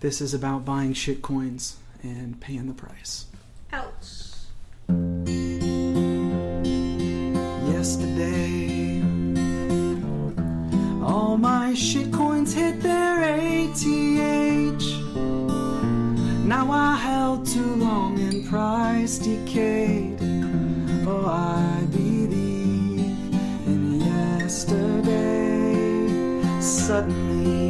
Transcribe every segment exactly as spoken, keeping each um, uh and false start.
This is about buying shit coins and paying the price. Ouch. Yesterday, all my shit coins hit their A T H. Now I held too long and price decayed. Oh, I believe in yesterday. Suddenly,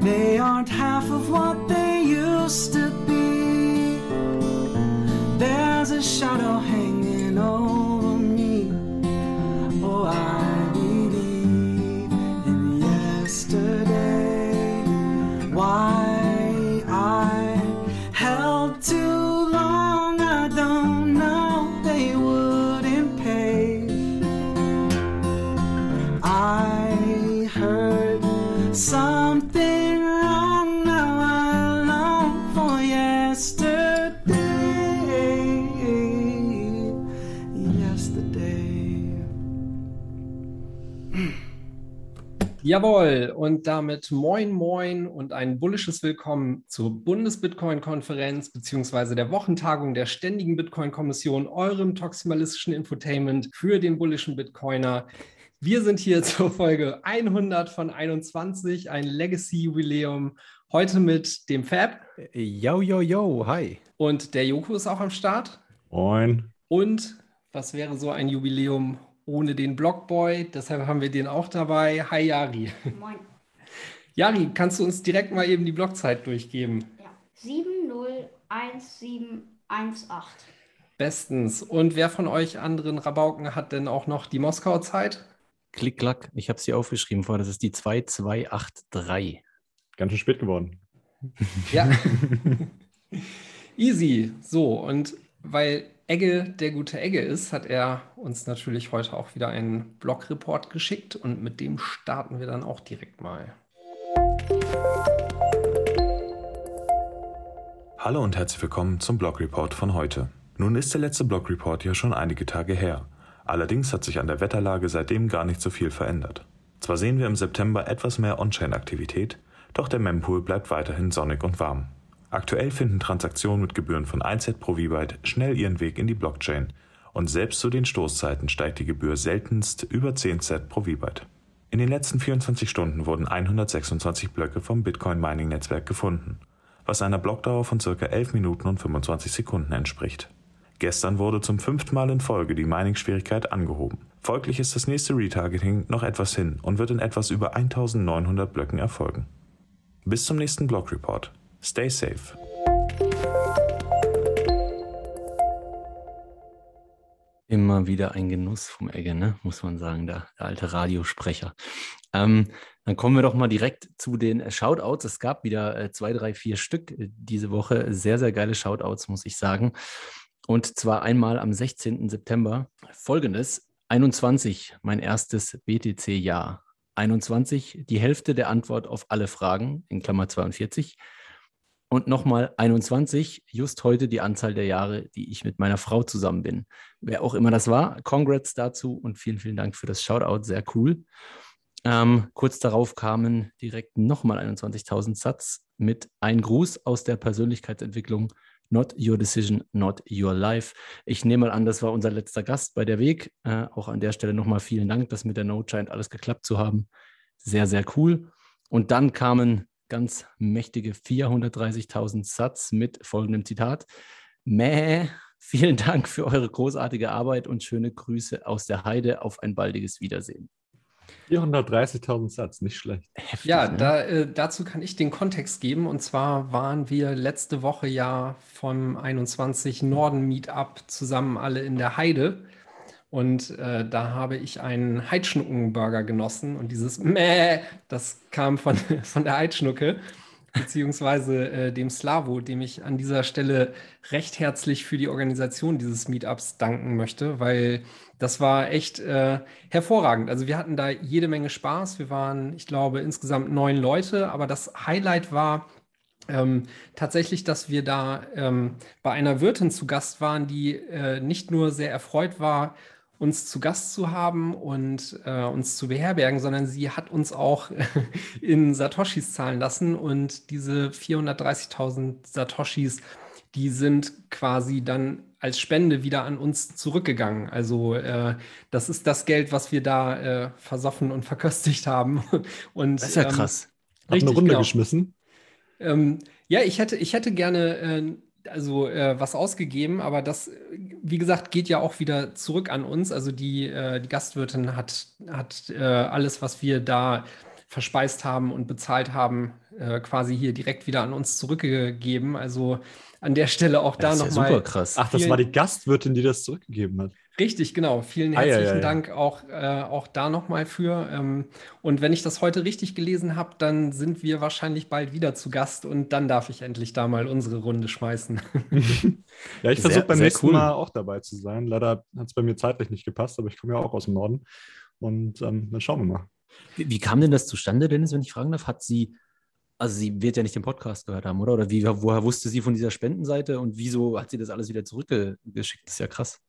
they aren't half of what they used to be. There's a shadow hanging over me. Oh, I believe in yesterday. Why I held too long, I don't know. They wouldn't pay. I heard something. Jawohl, und damit moin moin und ein bullisches Willkommen zur Bundes-Bitcoin-Konferenz bzw. der Wochentagung der Ständigen Bitcoin-Kommission, eurem toximalistischen Infotainment für den bullischen Bitcoiner. Wir sind hier zur Folge hundert von einundzwanzig, ein Legacy-Jubiläum, heute mit dem Fab. Yo, yo, yo, hi. Und der Joko ist auch am Start. Moin. Und was wäre so ein Jubiläum ohne den Blockboy, deshalb haben wir den auch dabei. Hi Yari. Moin. Yari, kannst du uns direkt mal eben die Blockzeit durchgeben? Ja, sieben null eins sieben eins acht. Bestens. Und wer von euch anderen Rabauken hat denn auch noch die Moskauer Zeit? Klick, klack. Ich habe sie aufgeschrieben vorher. Das ist die zwei zwei acht drei. Ganz schön spät geworden. Ja. Easy. So, und weil Egge der gute Egge ist, hat er uns natürlich heute auch wieder einen Blog-Report geschickt und mit dem starten wir dann auch direkt mal. Hallo und herzlich willkommen zum Blog-Report von heute. Nun ist der letzte Blog-Report ja schon einige Tage her. Allerdings hat sich an der Wetterlage seitdem gar nicht so viel verändert. Zwar sehen wir im September etwas mehr On-Chain-Aktivität, doch der Mempool bleibt weiterhin sonnig und warm. Aktuell finden Transaktionen mit Gebühren von ein Cent pro V-Byte schnell ihren Weg in die Blockchain und selbst zu den Stoßzeiten steigt die Gebühr seltenst über zehn Cent pro V-Byte. In den letzten vierundzwanzig Stunden wurden hundertsechsundzwanzig Blöcke vom Bitcoin-Mining-Netzwerk gefunden, was einer Blockdauer von ca. elf Minuten und fünfundzwanzig Sekunden entspricht. Gestern wurde zum fünften Mal in Folge die Mining-Schwierigkeit angehoben. Folglich ist das nächste Retargeting noch etwas hin und wird in etwas über eintausendneunhundert Blöcken erfolgen. Bis zum nächsten Block-Report. Stay safe. Immer wieder ein Genuss vom Egge, ne? Muss man sagen, der, der alte Radiosprecher. Ähm, dann kommen wir doch mal direkt zu den Shoutouts. Es gab wieder äh, zwei, drei, vier Stück diese Woche. Sehr, sehr geile Shoutouts, muss ich sagen. Und zwar einmal am sechzehnten September. Folgendes, einundzwanzig, mein erstes B T C-Jahr. einundzwanzig, die Hälfte der Antwort auf alle Fragen, in Klammer zweiundvierzig. Und nochmal einundzwanzig, just heute die Anzahl der Jahre, die ich mit meiner Frau zusammen bin. Wer auch immer das war, Congrats dazu und vielen, vielen Dank für das Shoutout, sehr cool. Ähm, kurz darauf kamen direkt nochmal einundzwanzigtausend Satz mit ein Gruß aus der Persönlichkeitsentwicklung, Not Your Decision, Not Your Life. Ich nehme mal an, das war unser letzter Gast bei der Weg. Äh, auch an der Stelle nochmal vielen Dank, dass mit der Note scheint alles geklappt zu haben. Sehr, sehr cool. Und dann kamen ganz mächtige vierhundertdreißigtausend Satz mit folgendem Zitat. Mäh, vielen Dank für eure großartige Arbeit und schöne Grüße aus der Heide. Auf ein baldiges Wiedersehen. vierhundertdreißigtausend Satz, nicht schlecht. Heftig, ja, ne? da, äh, dazu kann ich den Kontext geben. Und zwar waren wir letzte Woche ja vom einundzwanzig Norden Meetup zusammen alle in der Heide. Und äh, da habe ich einen Heidschnuckenburger genossen und dieses Mäh, das kam von, von der Heidschnucke, beziehungsweise äh, dem Slavo, dem ich an dieser Stelle recht herzlich für die Organisation dieses Meetups danken möchte, weil das war echt äh, hervorragend. Also wir hatten da jede Menge Spaß. Wir waren, ich glaube, insgesamt neun Leute, aber das Highlight war Ähm, tatsächlich, dass wir da ähm, bei einer Wirtin zu Gast waren, die äh, nicht nur sehr erfreut war, uns zu Gast zu haben und äh, uns zu beherbergen, sondern sie hat uns auch in Satoshis zahlen lassen. Und diese vierhundertdreißigtausend Satoshis, die sind quasi dann als Spende wieder an uns zurückgegangen. Also äh, das ist das Geld, was wir da äh, versoffen und verköstigt haben. Und, das ist ja ähm, krass. Hab richtig, eine Runde genau. geschmissen. Ähm, ja, ich hätte, ich hätte gerne äh, also, äh, was ausgegeben, aber das, wie gesagt, geht ja auch wieder zurück an uns. Also die, äh, die Gastwirtin hat, hat äh, alles, was wir da verspeist haben und bezahlt haben, äh, quasi hier direkt wieder an uns zurückgegeben. Also an der Stelle auch da nochmal. Das ist ja super krass. Ach, das war die Gastwirtin, die das zurückgegeben hat. Richtig, genau. Vielen herzlichen ah, ja, ja, ja. Dank auch, äh, auch da nochmal für. Ähm, und wenn ich das heute richtig gelesen habe, dann sind wir wahrscheinlich bald wieder zu Gast und dann darf ich endlich da mal unsere Runde schmeißen. Ja, ich versuche beim nächsten cool. Mal auch dabei zu sein. Leider hat es bei mir zeitlich nicht gepasst, aber ich komme ja auch aus dem Norden. Und ähm, dann schauen wir mal. Wie, wie kam denn das zustande, Dennis, wenn ich fragen darf? Hat sie... Also sie wird ja nicht den Podcast gehört haben, oder? Oder wie, woher wusste sie von dieser Spendenseite und wieso hat sie das alles wieder zurückgeschickt? Das ist ja krass.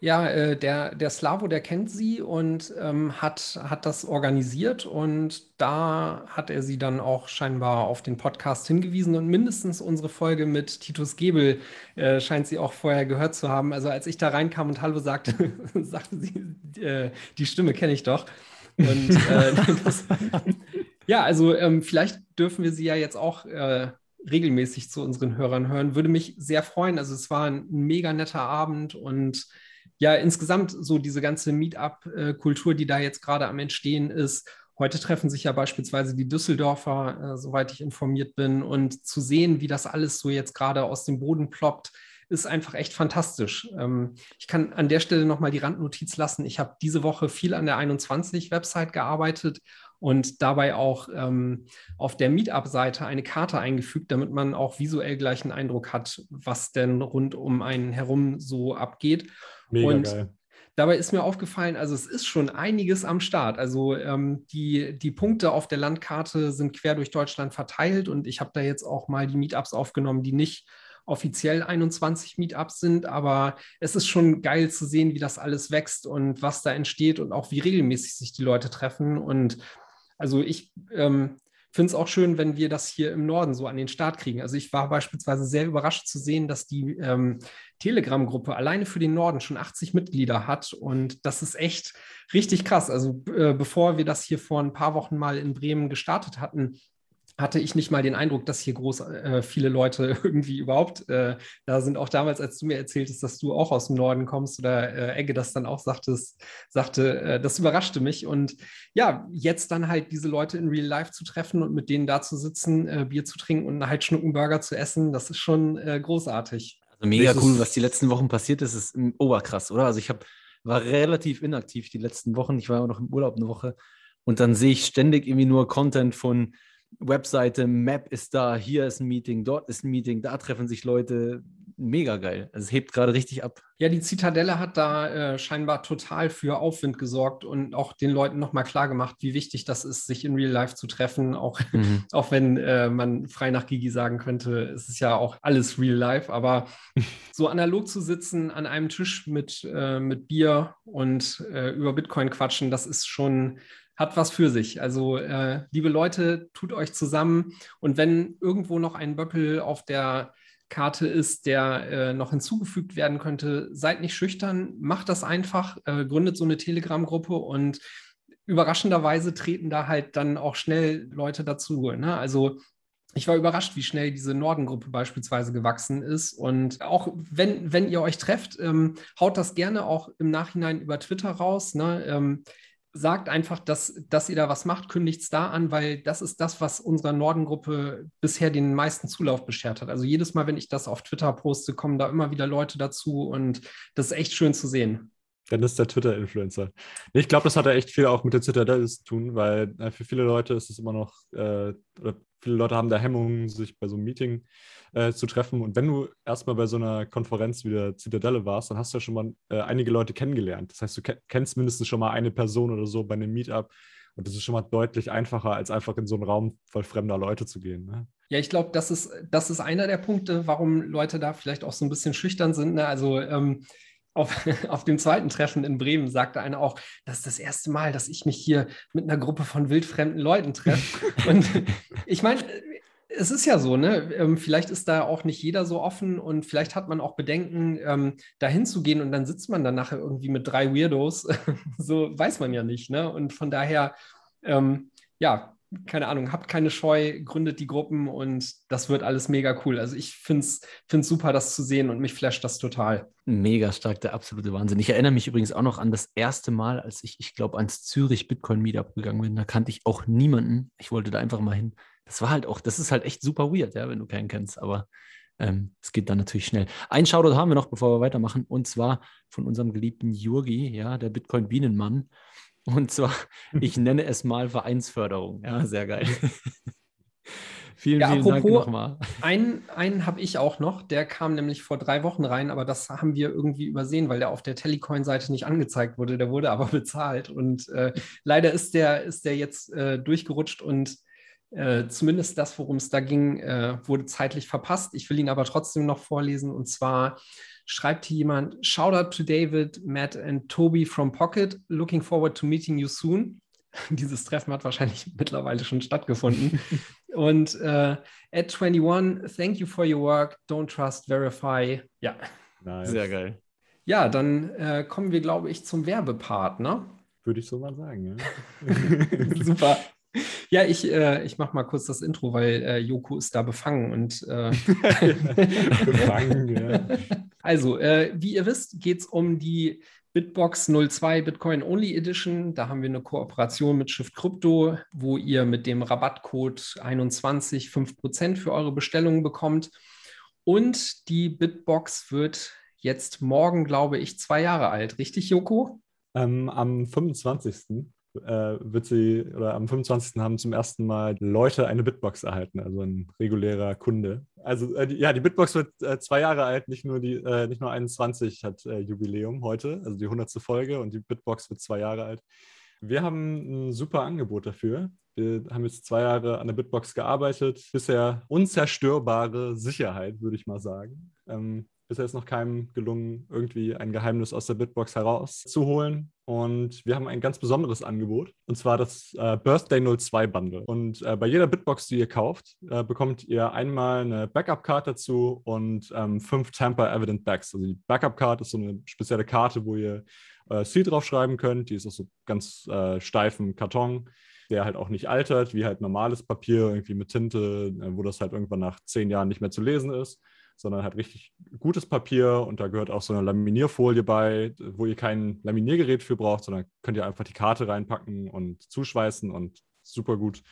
Ja, äh, der, der Slavo, der kennt sie und ähm, hat, hat das organisiert und da hat er sie dann auch scheinbar auf den Podcast hingewiesen und mindestens unsere Folge mit Titus Gebel äh, scheint sie auch vorher gehört zu haben. Also als ich da reinkam und Hallo sagte, sagte sie, äh, die Stimme kenne ich doch. Und äh, das... Ja, also ähm, vielleicht dürfen wir sie ja jetzt auch äh, regelmäßig zu unseren Hörern hören. Würde mich sehr freuen. Also es war ein mega netter Abend und ja, insgesamt so diese ganze Meetup-Kultur, die da jetzt gerade am Entstehen ist. Heute treffen sich ja beispielsweise die Düsseldorfer, äh, soweit ich informiert bin. Und zu sehen, wie das alles so jetzt gerade aus dem Boden ploppt, ist einfach echt fantastisch. Ähm, ich kann an der Stelle nochmal die Randnotiz lassen. Ich habe diese Woche viel an der einundzwanzig-Website gearbeitet und dabei auch ähm, auf der Meetup-Seite eine Karte eingefügt, damit man auch visuell gleich einen Eindruck hat, was denn rund um einen herum so abgeht. Mega und geil. Dabei ist mir aufgefallen, also es ist schon einiges am Start. Also ähm, die, die Punkte auf der Landkarte sind quer durch Deutschland verteilt und ich habe da jetzt auch mal die Meetups aufgenommen, die nicht offiziell einundzwanzig Meetups sind, aber es ist schon geil zu sehen, wie das alles wächst und was da entsteht und auch wie regelmäßig sich die Leute treffen und also ich ähm, finde es auch schön, wenn wir das hier im Norden so an den Start kriegen. Also ich war beispielsweise sehr überrascht zu sehen, dass die ähm, Telegram-Gruppe alleine für den Norden schon achtzig Mitglieder hat und das ist echt richtig krass. Also äh, bevor wir das hier vor ein paar Wochen mal in Bremen gestartet hatten, hatte ich nicht mal den Eindruck, dass hier groß äh, viele Leute irgendwie überhaupt äh, da sind. Auch damals, als du mir erzähltest, dass du auch aus dem Norden kommst oder äh, Egge das dann auch sagtest, sagte, äh, das überraschte mich. Und ja, jetzt dann halt diese Leute in Real Life zu treffen und mit denen da zu sitzen, äh, Bier zu trinken und einen Heidschnuckenburger zu essen, das ist schon äh, großartig. Also mega cool, was die letzten Wochen passiert ist, ist oberkrass, oder? Also ich hab, war relativ inaktiv die letzten Wochen. Ich war auch noch im Urlaub eine Woche und dann sehe ich ständig irgendwie nur Content von Webseite, Map ist da, hier ist ein Meeting, dort ist ein Meeting, da treffen sich Leute. Mega geil. Also es hebt gerade richtig ab. Ja, die Zitadelle hat da äh, scheinbar total für Aufwind gesorgt und auch den Leuten nochmal klar gemacht, wie wichtig das ist, sich in Real Life zu treffen. Auch, mhm. auch wenn äh, man frei nach Gigi sagen könnte, es ist ja auch alles Real Life, aber so analog zu sitzen an einem Tisch mit, äh, mit Bier und äh, über Bitcoin quatschen, das ist schon... hat was für sich. Also äh, liebe Leute, tut euch zusammen und wenn irgendwo noch ein Böppel auf der Karte ist, der äh, noch hinzugefügt werden könnte, seid nicht schüchtern, macht das einfach, äh, gründet so eine Telegram-Gruppe und überraschenderweise treten da halt dann auch schnell Leute dazu. Ne? Also ich war überrascht, wie schnell diese Norden-Gruppe beispielsweise gewachsen ist und auch wenn, wenn ihr euch trefft, ähm, haut das gerne auch im Nachhinein über Twitter raus, ne? ähm, Sagt einfach, dass, dass ihr da was macht, kündigt es da an, weil das ist das, was unserer Norden-Gruppe bisher den meisten Zulauf beschert hat. Also jedes Mal, wenn ich das auf Twitter poste, kommen da immer wieder Leute dazu und das ist echt schön zu sehen. Dann ist der Twitter-Influencer. Ich glaube, das hat ja echt viel auch mit der Zitadelle zu tun, weil äh, für viele Leute ist es immer noch, äh, oder viele Leute haben da Hemmungen, sich bei so einem Meeting äh, zu treffen. Und wenn du erstmal bei so einer Konferenz wie der Zitadelle warst, dann hast du ja schon mal äh, einige Leute kennengelernt. Das heißt, du ke- kennst mindestens schon mal eine Person oder so bei einem Meetup. Und das ist schon mal deutlich einfacher, als einfach in so einen Raum voll fremder Leute zu gehen. Ne? Ja, ich glaube, das ist, das ist einer der Punkte, warum Leute da vielleicht auch so ein bisschen schüchtern sind. Ne? Also, ähm, Auf, auf dem zweiten Treffen in Bremen sagte einer auch, das ist das erste Mal, dass ich mich hier mit einer Gruppe von wildfremden Leuten treffe. Und ich meine, es ist ja so, ne? Vielleicht ist da auch nicht jeder so offen und vielleicht hat man auch Bedenken, ähm, da hinzugehen und dann sitzt man dann nachher irgendwie mit drei Weirdos. So weiß man ja nicht, ne? Und von daher, ähm, ja, keine Ahnung, habt keine Scheu, gründet die Gruppen und das wird alles mega cool. Also ich finde es super, das zu sehen und mich flasht das total. Mega stark, der absolute Wahnsinn. Ich erinnere mich übrigens auch noch an das erste Mal, als ich, ich glaube, ans Zürich-Bitcoin-Meetup gegangen bin. Da kannte ich auch niemanden. Ich wollte da einfach mal hin. Das war halt auch, das ist halt echt super weird, ja, wenn du keinen kennst, aber ähm, es geht dann natürlich schnell. Ein Shoutout haben wir noch, bevor wir weitermachen, und zwar von unserem geliebten Jurgi, ja, der Bitcoin-Bienenmann. Und zwar, ich nenne es mal Vereinsförderung. Ja, sehr geil. vielen, ja, vielen apropos, Dank nochmal. Einen, einen habe ich auch noch, der kam nämlich vor drei Wochen rein, aber das haben wir irgendwie übersehen, weil der auf der Telecoin-Seite nicht angezeigt wurde. Der wurde aber bezahlt und äh, leider ist der, ist der jetzt äh, durchgerutscht und äh, zumindest das, worum es da ging, äh, wurde zeitlich verpasst. Ich will ihn aber trotzdem noch vorlesen und zwar... Schreibt hier jemand, shout out to David, Matt and Toby from Pocket. Looking forward to meeting you soon. Dieses Treffen hat wahrscheinlich mittlerweile schon stattgefunden. Und äh, at einundzwanzig, thank you for your work. Don't trust, verify. Ja, nice. Sehr geil. Ja, dann äh, kommen wir, glaube ich, zum Werbepartner. Würde ich so mal sagen, ja. Super. Ja, ich, äh, ich mache mal kurz das Intro, weil äh, Joko ist da befangen. Und, äh befangen, ja. Also, äh, wie ihr wisst, geht es um die Bitbox null zwei Bitcoin Only Edition. Da haben wir eine Kooperation mit Shift Crypto, wo ihr mit dem Rabattcode einundzwanzig fünf Prozent für eure Bestellungen bekommt. Und die Bitbox wird jetzt morgen, glaube ich, zwei Jahre alt. Richtig, Joko? Ähm, am fünfundzwanzigsten wird sie, oder am fünfundzwanzigsten haben zum ersten Mal Leute eine Bitbox erhalten, also ein regulärer Kunde. Also äh, ja, die Bitbox wird äh, zwei Jahre alt, nicht nur die, äh, nicht nur einundzwanzig hat äh, Jubiläum heute, also die hundertste Folge und die Bitbox wird zwei Jahre alt. Wir haben ein super Angebot dafür. Wir haben jetzt zwei Jahre an der Bitbox gearbeitet. Bisher unzerstörbare Sicherheit, würde ich mal sagen. Ähm, bisher ist noch keinem gelungen, irgendwie ein Geheimnis aus der Bitbox herauszuholen. Und wir haben ein ganz besonderes Angebot, und zwar das äh, Birthday null zwei Bundle. Und äh, bei jeder Bitbox, die ihr kauft, äh, bekommt ihr einmal eine Backup-Card dazu und ähm, fünf Tamper-Evident-Bags. Also die Backup-Card ist so eine spezielle Karte, wo ihr äh, C draufschreiben könnt. Die ist aus so ganz äh, steifem Karton, der halt auch nicht altert, wie halt normales Papier, irgendwie mit Tinte, äh, wo das halt irgendwann nach zehn Jahren nicht mehr zu lesen ist. Sondern hat richtig gutes Papier und da gehört auch so eine Laminierfolie bei, wo ihr kein Laminiergerät für braucht, sondern könnt ihr einfach die Karte reinpacken und zuschweißen und super gut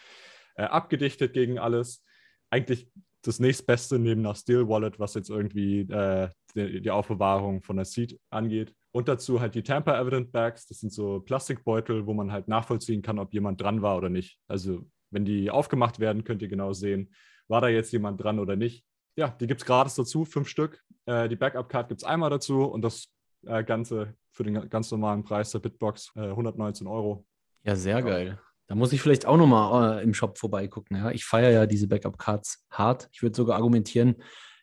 äh, abgedichtet gegen alles. Eigentlich das nächstbeste neben einer Steel Wallet, was jetzt irgendwie äh, die, die Aufbewahrung von der Seed angeht. Und dazu halt die Tamper Evident Bags, das sind so Plastikbeutel, wo man halt nachvollziehen kann, ob jemand dran war oder nicht. Also wenn die aufgemacht werden, könnt ihr genau sehen, war da jetzt jemand dran oder nicht. Ja, die gibt es gratis dazu, fünf Stück. Äh, die Backup-Card gibt es einmal dazu und das äh, Ganze für den ganz normalen Preis der Bitbox, äh, hundertneunzehn Euro. Ja, sehr geil. Da muss ich vielleicht auch nochmal äh, im Shop vorbeigucken. Ja? Ich feiere ja diese Backup-Cards hart. Ich würde sogar argumentieren,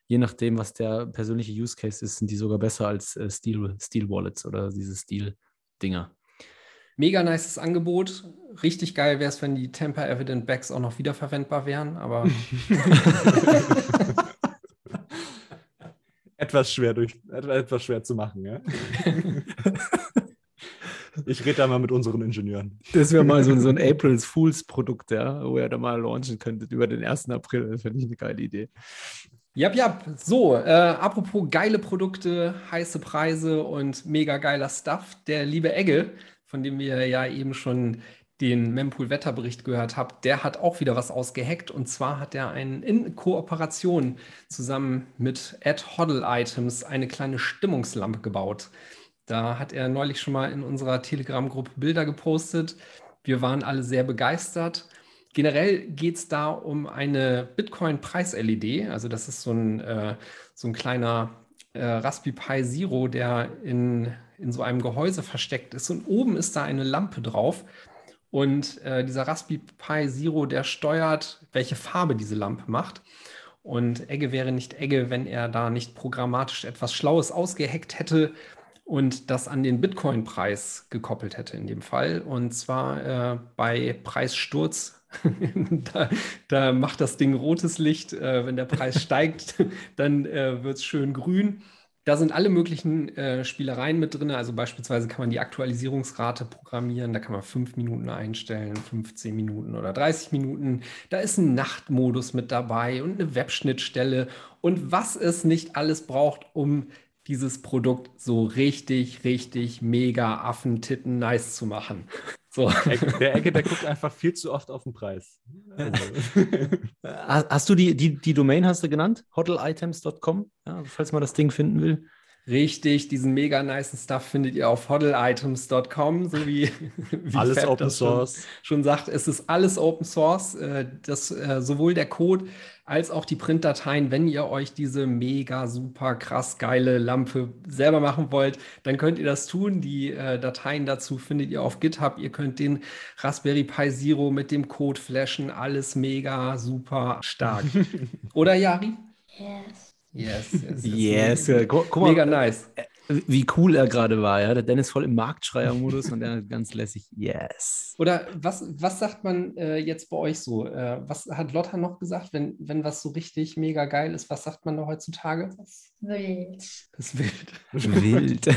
je nachdem, was der persönliche Use-Case ist, sind die sogar besser als äh, Steel, Steel Wallets oder diese Steel-Dinger. Mega nices Angebot. Richtig geil wäre es, wenn die Tamper Evident Bags auch noch wiederverwendbar wären, aber... Etwas schwer, durch, etwas schwer zu machen, ja? Ich rede da mal mit unseren Ingenieuren. Das wäre mal so, so ein April Fools Produkt, ja, wo ihr da mal launchen könntet über den ersten April. Das finde ich eine geile Idee. Jap, jap. So, äh, apropos geile Produkte, heiße Preise und mega geiler Stuff. Der liebe Egge, von dem wir ja eben schon den Mempool-Wetterbericht gehört habt, der hat auch wieder was ausgeheckt. Und zwar hat er einen in Kooperation zusammen mit at hodl items eine kleine Stimmungslampe gebaut. Da hat er neulich schon mal in unserer Telegram-Gruppe Bilder gepostet. Wir waren alle sehr begeistert. Generell geht es da um eine Bitcoin-Preis-L E D. Also das ist so ein, äh, so ein kleiner äh, Raspberry Pi Zero, der in, in so einem Gehäuse versteckt ist. Und oben ist da eine Lampe drauf. Und äh, dieser Raspberry Pi Zero, der steuert, welche Farbe diese Lampe macht. Und Egge wäre nicht Egge, wenn er da nicht programmatisch etwas Schlaues ausgeheckt hätte. und das an den Bitcoin-Preis gekoppelt hätte in dem Fall. Und zwar äh, bei Preissturz, da, da macht das Ding rotes Licht. Äh, wenn der Preis steigt, dann äh, wird es schön grün. Da sind alle möglichen äh, Spielereien mit drin. Also beispielsweise kann man die Aktualisierungsrate programmieren. Da kann man fünf Minuten einstellen, fünfzehn Minuten oder dreißig Minuten. Da ist ein Nachtmodus mit dabei und eine Webschnittstelle. Und was es nicht alles braucht, um dieses Produkt so richtig, richtig mega Affentitten nice zu machen. So. Der Egge, der guckt einfach viel zu oft auf den Preis. Also. Hast du die, die, die Domain, hast du genannt? hodl items punkt com, ja, falls man das Ding finden will. Richtig, diesen mega nicen Stuff findet ihr auf hodl items punkt com, so wie, wie alles Fab Open Source schon, schon sagt, es ist alles Open Source, äh, das, äh, sowohl der Code als auch die Printdateien. Wenn ihr euch diese mega super krass geile Lampe selber machen wollt, dann könnt ihr das tun. Die äh, Dateien dazu findet ihr auf GitHub. Ihr könnt den Raspberry Pi Zero mit dem Code flashen, alles mega super stark. Oder Yari? Yes. Yes, yes, yes. yes. Guck mal, mega nice. Wie cool er gerade war, ja. Der Dennis voll im Marktschreier-Modus und er ganz lässig, yes. Oder was, was sagt man äh, jetzt bei euch so? Äh, was hat Lotta noch gesagt, wenn, wenn was so richtig mega geil ist? Was sagt man da heutzutage? Das wild. Das wild. Wild.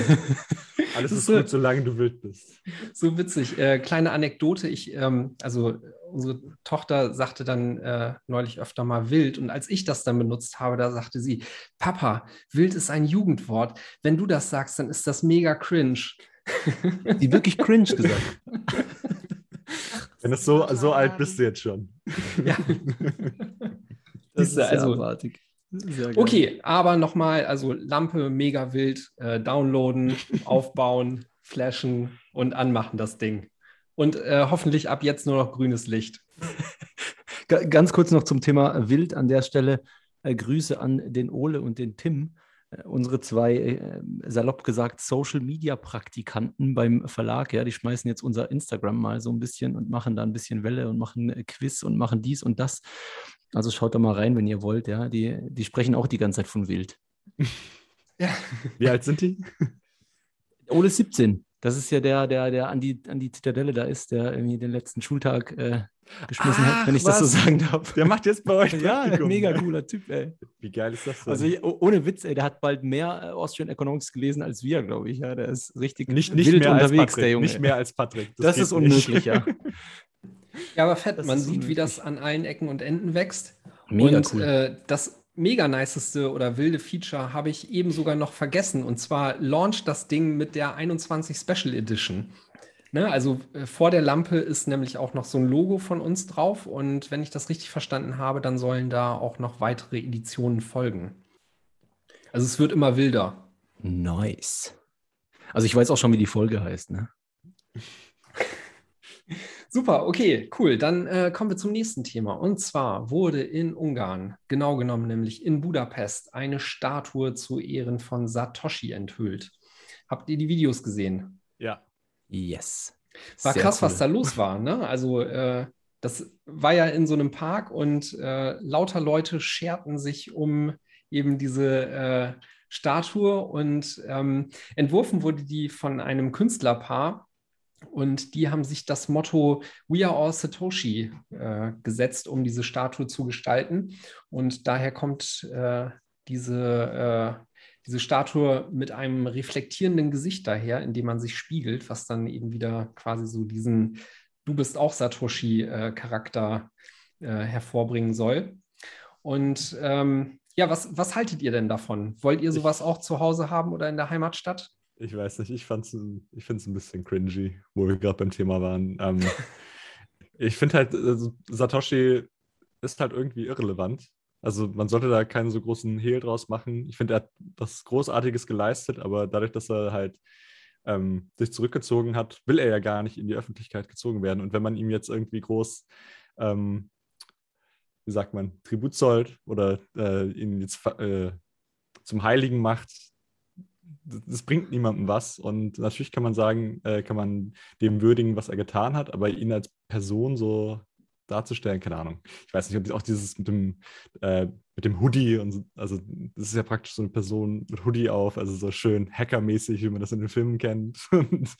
Alles ist gut, solange du wild bist. So witzig. Äh, kleine Anekdote. Ich, ähm, also unsere Tochter sagte dann äh, neulich öfter mal wild. Und als ich das dann benutzt habe, da sagte sie, Papa, wild ist ein Jugendwort. Wenn du das sagst, dann ist das mega cringe. Die wirklich cringe gesagt. Wenn das so, so alt bist du jetzt schon. Ja. Das ist ja also abartig. Okay, aber nochmal, also Lampe, mega wild, äh, downloaden, aufbauen, flashen und anmachen das Ding. Und äh, hoffentlich ab jetzt nur noch grünes Licht. Ganz kurz noch zum Thema wild an der Stelle. Äh, Grüße an den Ole und den Tim, äh, unsere zwei, äh, salopp gesagt, Social-Media-Praktikanten beim Verlag. Ja, die schmeißen jetzt unser Instagram mal so ein bisschen und machen da ein bisschen Welle und machen äh, Quiz und machen dies und das. Also schaut da mal rein, wenn ihr wollt. Ja, die, die sprechen auch die ganze Zeit von wild. Ja. Wie alt sind die? Ole ist siebzehn. Das ist ja der, der, der an die, an die Zitadelle da ist, der irgendwie den letzten Schultag äh, geschmissen Ach, hat, wenn ich was? das so sagen darf. Der macht jetzt bei euch ja, mega cooler Typ, ey. Wie geil ist das denn? Also ich, ohne Witz, ey, der hat bald mehr Austrian Economics gelesen als wir, glaube ich. Ja, der ist richtig nicht, nicht wild mehr unterwegs, als Patrick, der Junge. Nicht mehr als Patrick. Das, das ist unmöglich, nicht. ja. Ja, aber fett, das man sieht, unmöglich. wie das an allen Ecken und Enden wächst. Mega und cool. äh, das mega niceste oder wilde Feature habe ich eben sogar noch vergessen. Und zwar launcht das Ding mit der einundzwanzig Special Edition. Ne? Also äh, vor der Lampe ist nämlich auch noch so ein Logo von uns drauf. Und wenn ich das richtig verstanden habe, dann sollen da auch noch weitere Editionen folgen. Also es wird immer wilder. Nice. Also ich weiß auch schon, wie die Folge heißt, ne? Super, okay, cool. Dann äh, kommen wir zum nächsten Thema. Und zwar wurde in Ungarn, genau genommen nämlich in Budapest, eine Statue zu Ehren von Satoshi enthüllt. Habt ihr die Videos gesehen? Ja. Yes. War Sehr krass, cool. was da los war, ne? Also äh, das war ja in so einem Park und äh, lauter Leute scherten sich um eben diese äh, Statue und ähm, entworfen wurde die von einem Künstlerpaar. Und die haben sich das Motto We are all Satoshi äh, gesetzt, um diese Statue zu gestalten. Und daher kommt äh, diese, äh, diese Statue mit einem reflektierenden Gesicht daher, in dem man sich spiegelt, was dann eben wieder quasi so diesen Du bist auch Satoshi-Charakter äh, äh, hervorbringen soll. Und ähm, ja, was, was haltet ihr denn davon? Wollt ihr sowas auch zu Hause haben oder in der Heimatstadt? Ich weiß nicht, ich, ich finde es ein bisschen cringy, wo wir gerade beim Thema waren. Ähm, ich finde halt, also Satoshi ist halt irgendwie irrelevant. Also man sollte da keinen so großen Hehl draus machen. Ich finde, er hat was Großartiges geleistet, aber dadurch, dass er halt ähm, sich zurückgezogen hat, will er ja gar nicht in die Öffentlichkeit gezogen werden. Und wenn man ihm jetzt irgendwie groß, ähm, wie sagt man, Tribut zollt oder äh, ihn jetzt äh, zum Heiligen macht, das bringt niemandem was und natürlich kann man sagen, äh, kann man dem würdigen, was er getan hat, aber ihn als Person so darzustellen, keine Ahnung. Ich weiß nicht, ob auch dieses mit dem, äh, mit dem Hoodie und so, also das ist ja praktisch so eine Person mit Hoodie auf, also so schön hackermäßig, wie man das in den Filmen kennt. Und,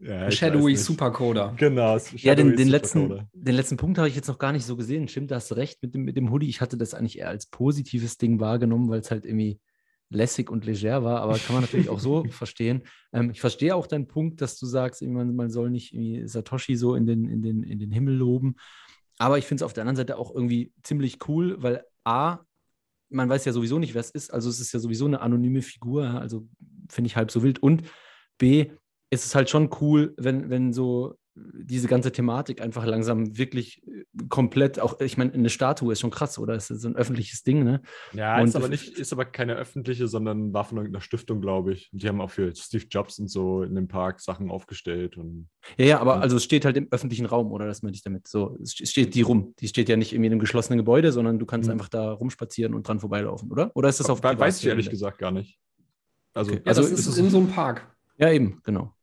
ja, Shadowy Supercoder. Genau. Shadowy ja, den, den, letzten, den letzten Punkt habe ich jetzt noch gar nicht so gesehen. Stimmt, da hast du recht mit dem, mit dem Hoodie. Ich hatte das eigentlich eher als positives Ding wahrgenommen, weil es halt irgendwie lässig und leger war, aber kann man natürlich auch so verstehen. Ähm, ich verstehe auch deinen Punkt, dass du sagst, man, man soll nicht irgendwie Satoshi so in den, in den, in den Himmel loben, aber ich finde es auf der anderen Seite auch irgendwie ziemlich cool, weil A, man weiß ja sowieso nicht, wer es ist, also es ist ja sowieso eine anonyme Figur, also finde ich halb so wild, und B, es ist halt schon cool, wenn, wenn so diese ganze Thematik einfach langsam wirklich komplett, auch, ich meine, eine Statue ist schon krass, oder? Es ist so ein öffentliches Ding, ne? Ja, und ist aber nicht, ist aber keine öffentliche, sondern war von irgendeiner Stiftung, glaube ich. Die haben auch für Steve Jobs und so in dem Park Sachen aufgestellt. Und ja, ja, aber also es steht halt im öffentlichen Raum, oder? Das meinte ich damit. So, es steht die rum. Die steht ja nicht irgendwie in einem geschlossenen Gebäude, sondern du kannst mhm. einfach da rumspazieren und dran vorbeilaufen, oder? Oder ist das auf Privat- Weiß ich ehrlich gesagt gar nicht. Also, okay. also ja, das ist, ist in so einem Park. Ja, eben, genau.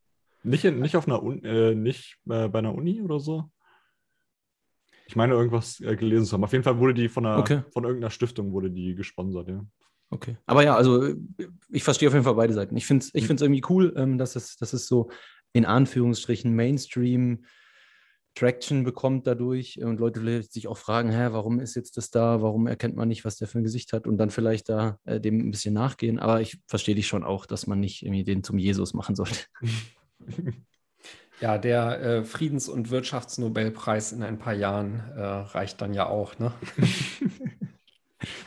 Nicht, in, nicht, auf einer Un- äh, nicht äh, bei einer Uni oder so? Ich meine, irgendwas äh, gelesen zu haben. Auf jeden Fall wurde die von, einer, okay. von irgendeiner Stiftung wurde die gesponsert, ja. Okay. Aber ja, also ich verstehe auf jeden Fall beide Seiten. Ich finde es ich find's irgendwie cool, ähm, dass, es, dass es so in Anführungsstrichen Mainstream Traction bekommt dadurch und Leute vielleicht sich auch fragen, hä, warum ist jetzt das da? Warum erkennt man nicht, was der für ein Gesicht hat? Und dann vielleicht da äh, dem ein bisschen nachgehen. Aber ich verstehe dich schon auch, dass man nicht irgendwie den zum Jesus machen sollte. Ja, der äh, Friedens- und Wirtschaftsnobelpreis in ein paar Jahren äh, reicht dann ja auch, ne?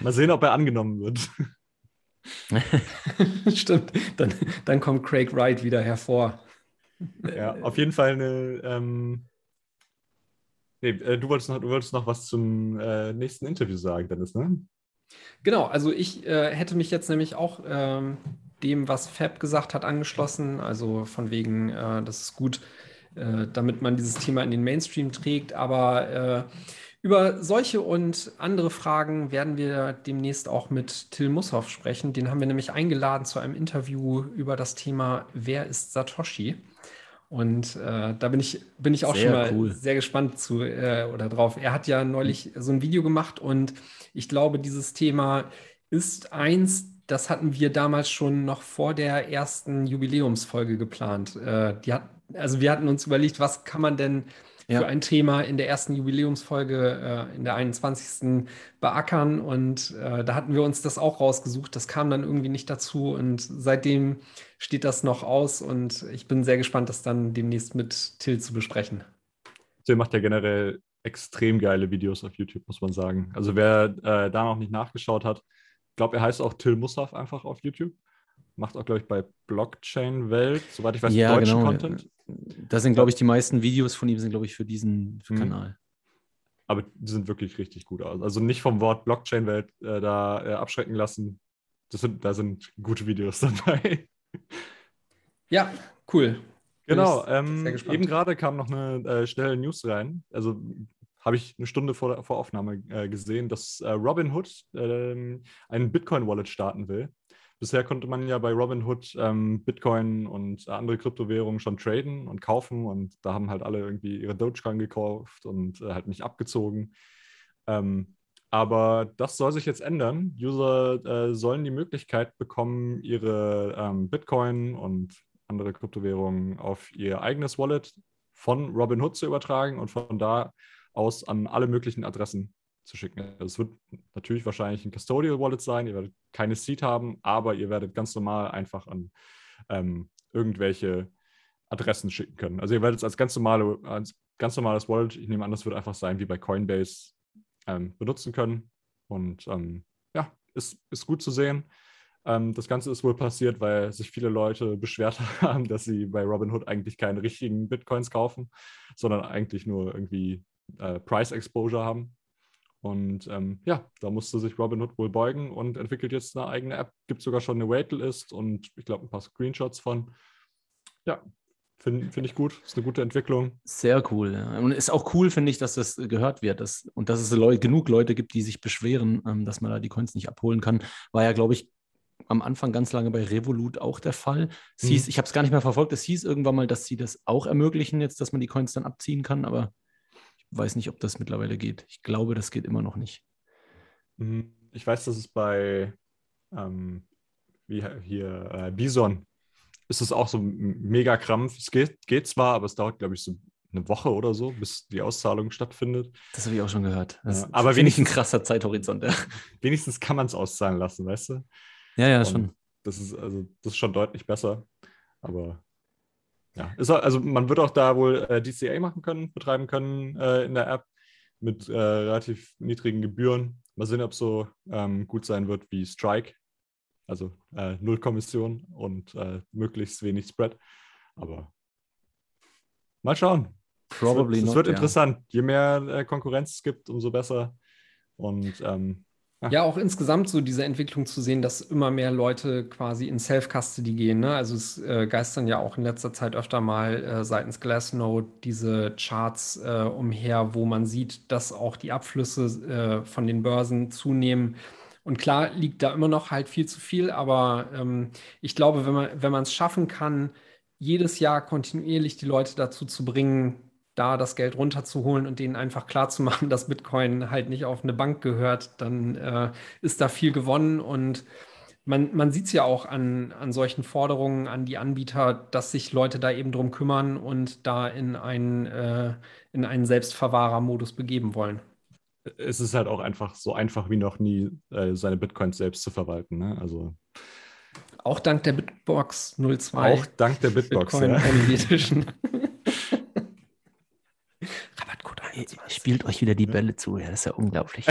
Mal sehen, ob er angenommen wird. Stimmt, dann, dann kommt Craig Wright wieder hervor. Ja, auf jeden Fall eine... Ähm, nee, äh, du, wolltest noch, du wolltest noch was zum äh, nächsten Interview sagen, Dennis, ne? Genau, also ich äh, hätte mich jetzt nämlich auch... Ähm, dem, was Fab gesagt hat, angeschlossen. Also von wegen, äh, das ist gut, äh, damit man dieses Thema in den Mainstream trägt. Aber äh, über solche und andere Fragen werden wir demnächst auch mit Till Musshoff sprechen. Den haben wir nämlich eingeladen zu einem Interview über das Thema Wer ist Satoshi? Und äh, da bin ich, bin ich auch sehr schon mal cool. sehr gespannt zu äh, oder drauf. Er hat ja neulich so ein Video gemacht und ich glaube, dieses Thema ist eins, das hatten wir damals schon noch vor der ersten Jubiläumsfolge geplant. Äh, die hat, also wir hatten uns überlegt, was kann man denn ja. für ein Thema in der ersten Jubiläumsfolge äh, in der einundzwanzigsten beackern. Und äh, da hatten wir uns das auch rausgesucht. Das kam dann irgendwie nicht dazu. Und seitdem steht das noch aus. Und ich bin sehr gespannt, das dann demnächst mit Till zu besprechen. Till macht ja generell extrem geile Videos auf YouTube, muss man sagen. Also wer äh, da noch nicht nachgeschaut hat, ich glaube, er heißt auch Till Musshoff einfach auf YouTube. Macht auch, glaube ich, bei Blockchain-Welt, soweit ich weiß, ja, deutschen genau. Content. Da sind, glaube ich, die meisten Videos von ihm sind, glaube ich, für diesen für mhm. Kanal. Aber die sind wirklich richtig gut aus. Also nicht vom Wort Blockchain-Welt äh, da äh, abschrecken lassen. Das sind, da sind gute Videos dabei. Ja, cool. Genau. Ähm, eben gerade kam noch eine äh, schnelle News rein. Also habe ich eine Stunde vor, vor Aufnahme äh, gesehen, dass äh, Robinhood äh, einen Bitcoin-Wallet starten will. Bisher konnte man ja bei Robinhood ähm, Bitcoin und andere Kryptowährungen schon traden und kaufen und da haben halt alle irgendwie ihre Dogecoin gekauft und äh, halt nicht abgezogen. Ähm, aber das soll sich jetzt ändern. User äh, sollen die Möglichkeit bekommen, ihre ähm, Bitcoin und andere Kryptowährungen auf ihr eigenes Wallet von Robinhood zu übertragen und von da aus an alle möglichen Adressen zu schicken. Es wird natürlich wahrscheinlich ein Custodial Wallet sein, ihr werdet keine Seed haben, aber ihr werdet ganz normal einfach an ähm, irgendwelche Adressen schicken können. Also ihr werdet es als ganz, normale, als ganz normales Wallet, ich nehme an, das wird einfach sein, wie bei Coinbase, ähm, benutzen können. Und ähm, ja, ist, ist gut zu sehen. Ähm, das Ganze ist wohl passiert, weil sich viele Leute beschwert haben, dass sie bei Robinhood eigentlich keine richtigen Bitcoins kaufen, sondern eigentlich nur irgendwie Äh, Price Exposure haben. Und ähm, ja, da musste sich Robinhood wohl beugen und entwickelt jetzt eine eigene App. Gibt sogar schon eine Waitlist und ich glaube ein paar Screenshots von. Ja, finde find ich gut. Ist eine gute Entwicklung. Sehr cool. Ja. Und ist auch cool, finde ich, dass das gehört wird. Dass, und dass es Leute, genug Leute gibt, die sich beschweren, ähm, dass man da die Coins nicht abholen kann. War ja, glaube ich, am Anfang ganz lange bei Revolut auch der Fall. Es hieß, hm. Ich habe es gar nicht mehr verfolgt. Es hieß irgendwann mal, dass sie das auch ermöglichen jetzt, dass man die Coins dann abziehen kann, aber weiß nicht, ob das mittlerweile geht. Ich glaube, das geht immer noch nicht. Ich weiß, dass es bei ähm, wie hier äh, Bison ist es auch so ein mega Krampf. Es geht, geht zwar, aber es dauert, glaube ich, so eine Woche oder so, bis die Auszahlung stattfindet. Das habe ich auch schon gehört. Das ja, aber wenig ein krasser Zeithorizont. Ja. Wenigstens kann man es auszahlen lassen, weißt du? Ja, ja, und schon. Das ist also das ist schon deutlich besser. Aber ja, ist auch, also man wird auch da wohl äh, D C A machen können, betreiben können äh, in der App mit äh, relativ niedrigen Gebühren. Mal sehen, ob es so ähm, gut sein wird wie Strike. Also äh, null Kommission und äh, möglichst wenig Spread. Aber mal schauen. Probably not. Es wird interessant. Je mehr äh, Konkurrenz es gibt, umso besser. Und ähm, ach. Ja, auch insgesamt so diese Entwicklung zu sehen, dass immer mehr Leute quasi in Self-Custody gehen. Ne? Also es äh, geistern ja auch in letzter Zeit öfter mal äh, seitens Glassnode diese Charts äh, umher, wo man sieht, dass auch die Abflüsse äh, von den Börsen zunehmen. Und klar liegt da immer noch halt viel zu viel, aber ähm, ich glaube, wenn man wenn man es schaffen kann, jedes Jahr kontinuierlich die Leute dazu zu bringen, da das Geld runterzuholen und denen einfach klarzumachen, dass Bitcoin halt nicht auf eine Bank gehört, dann äh, ist da viel gewonnen. Und man, man sieht es ja auch an, an solchen Forderungen an die Anbieter, dass sich Leute da eben drum kümmern und da in einen, äh, in einen Selbstverwahrer-Modus begeben wollen. Es ist halt auch einfach so einfach wie noch nie, äh, seine Bitcoins selbst zu verwalten, ne? Also auch dank der Bitbox null zwei. Auch dank der Bitbox, Bitcoin, ja. Rabattcode einundzwanzig. Spielt euch wieder die Bälle zu, ja, das ist ja unglaublich.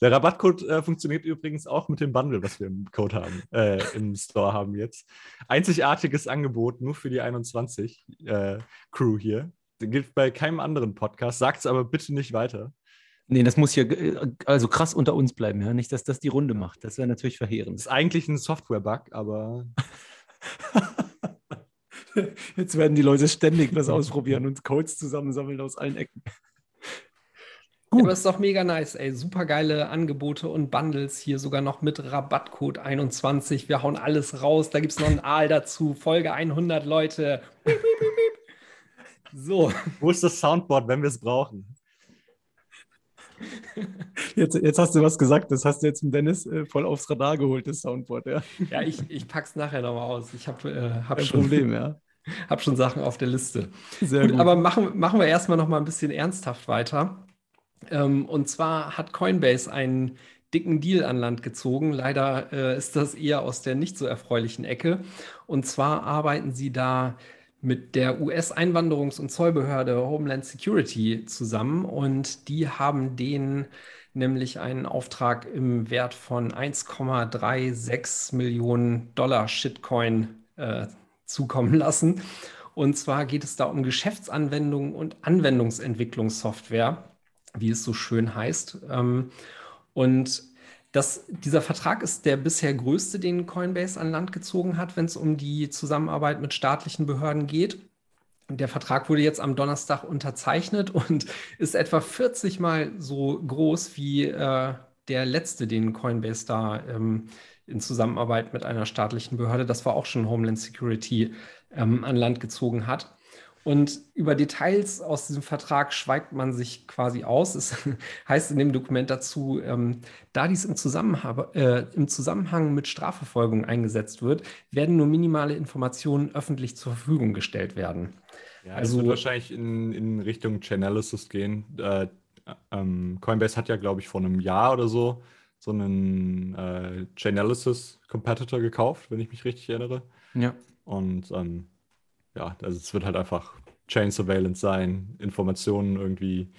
Der Rabattcode äh, funktioniert übrigens auch mit dem Bundle, was wir im Code haben, äh, im Store haben jetzt. Einzigartiges Angebot nur für die einundzwanzig äh, Crew hier. Das gilt bei keinem anderen Podcast. Sagt es aber bitte nicht weiter. Nee, das muss hier also krass unter uns bleiben, ja. Nicht, dass das die Runde macht. Das wäre natürlich verheerend. Das ist eigentlich ein Software-Bug, aber. Jetzt werden die Leute ständig das ausprobieren und Codes zusammensammeln aus allen Ecken. Gut. Ja, aber das ist doch mega nice, ey. Super geile Angebote und Bundles hier sogar noch mit Rabattcode einundzwanzig. Wir hauen alles raus. Da gibt es noch ein Aal dazu. Folge hundert, Leute. Piep, piep, piep, piep. So. Wo ist das Soundboard, wenn wir es brauchen? Jetzt, jetzt hast du was gesagt, das hast du jetzt mit Dennis äh, voll aufs Radar geholt, das Soundboard, ja. Ja, ich, ich pack's nachher nochmal aus. Ich habe äh, hab schon, Problem, ja. Hab schon Sachen auf der Liste. Sehr gut, gut. Aber machen, machen wir erstmal nochmal ein bisschen ernsthaft weiter. Ähm, und zwar hat Coinbase einen dicken Deal an Land gezogen. Leider äh, ist das eher aus der nicht so erfreulichen Ecke. Und zwar arbeiten sie da mit der U S-Einwanderungs- und Zollbehörde Homeland Security zusammen und die haben denen nämlich einen Auftrag im Wert von eins Komma sechsunddreißig Millionen Dollar Shitcoin äh, zukommen lassen. Und zwar geht es da um Geschäftsanwendungen und Anwendungsentwicklungssoftware, wie es so schön heißt. Ähm, und Das, dieser Vertrag ist der bisher größte, den Coinbase an Land gezogen hat, wenn es um die Zusammenarbeit mit staatlichen Behörden geht. Der Vertrag wurde jetzt am Donnerstag unterzeichnet und ist etwa vierzig Mal so groß wie äh, der letzte, den Coinbase da ähm, in Zusammenarbeit mit einer staatlichen Behörde, das war auch schon Homeland Security, ähm, an Land gezogen hat. Und über Details aus diesem Vertrag schweigt man sich quasi aus. Es heißt in dem Dokument dazu, ähm, da dies im Zusammenhang, äh, im Zusammenhang mit Strafverfolgung eingesetzt wird, werden nur minimale Informationen öffentlich zur Verfügung gestellt werden. Ja, also, das wird wahrscheinlich in, in Richtung Chainalysis gehen. Äh, ähm, Coinbase hat ja, glaube ich, vor einem Jahr oder so so einen äh, Chainalysis-Competitor gekauft, wenn ich mich richtig erinnere. Ja. Und ähm, ja, also es wird halt einfach Chain Surveillance sein, Informationen irgendwie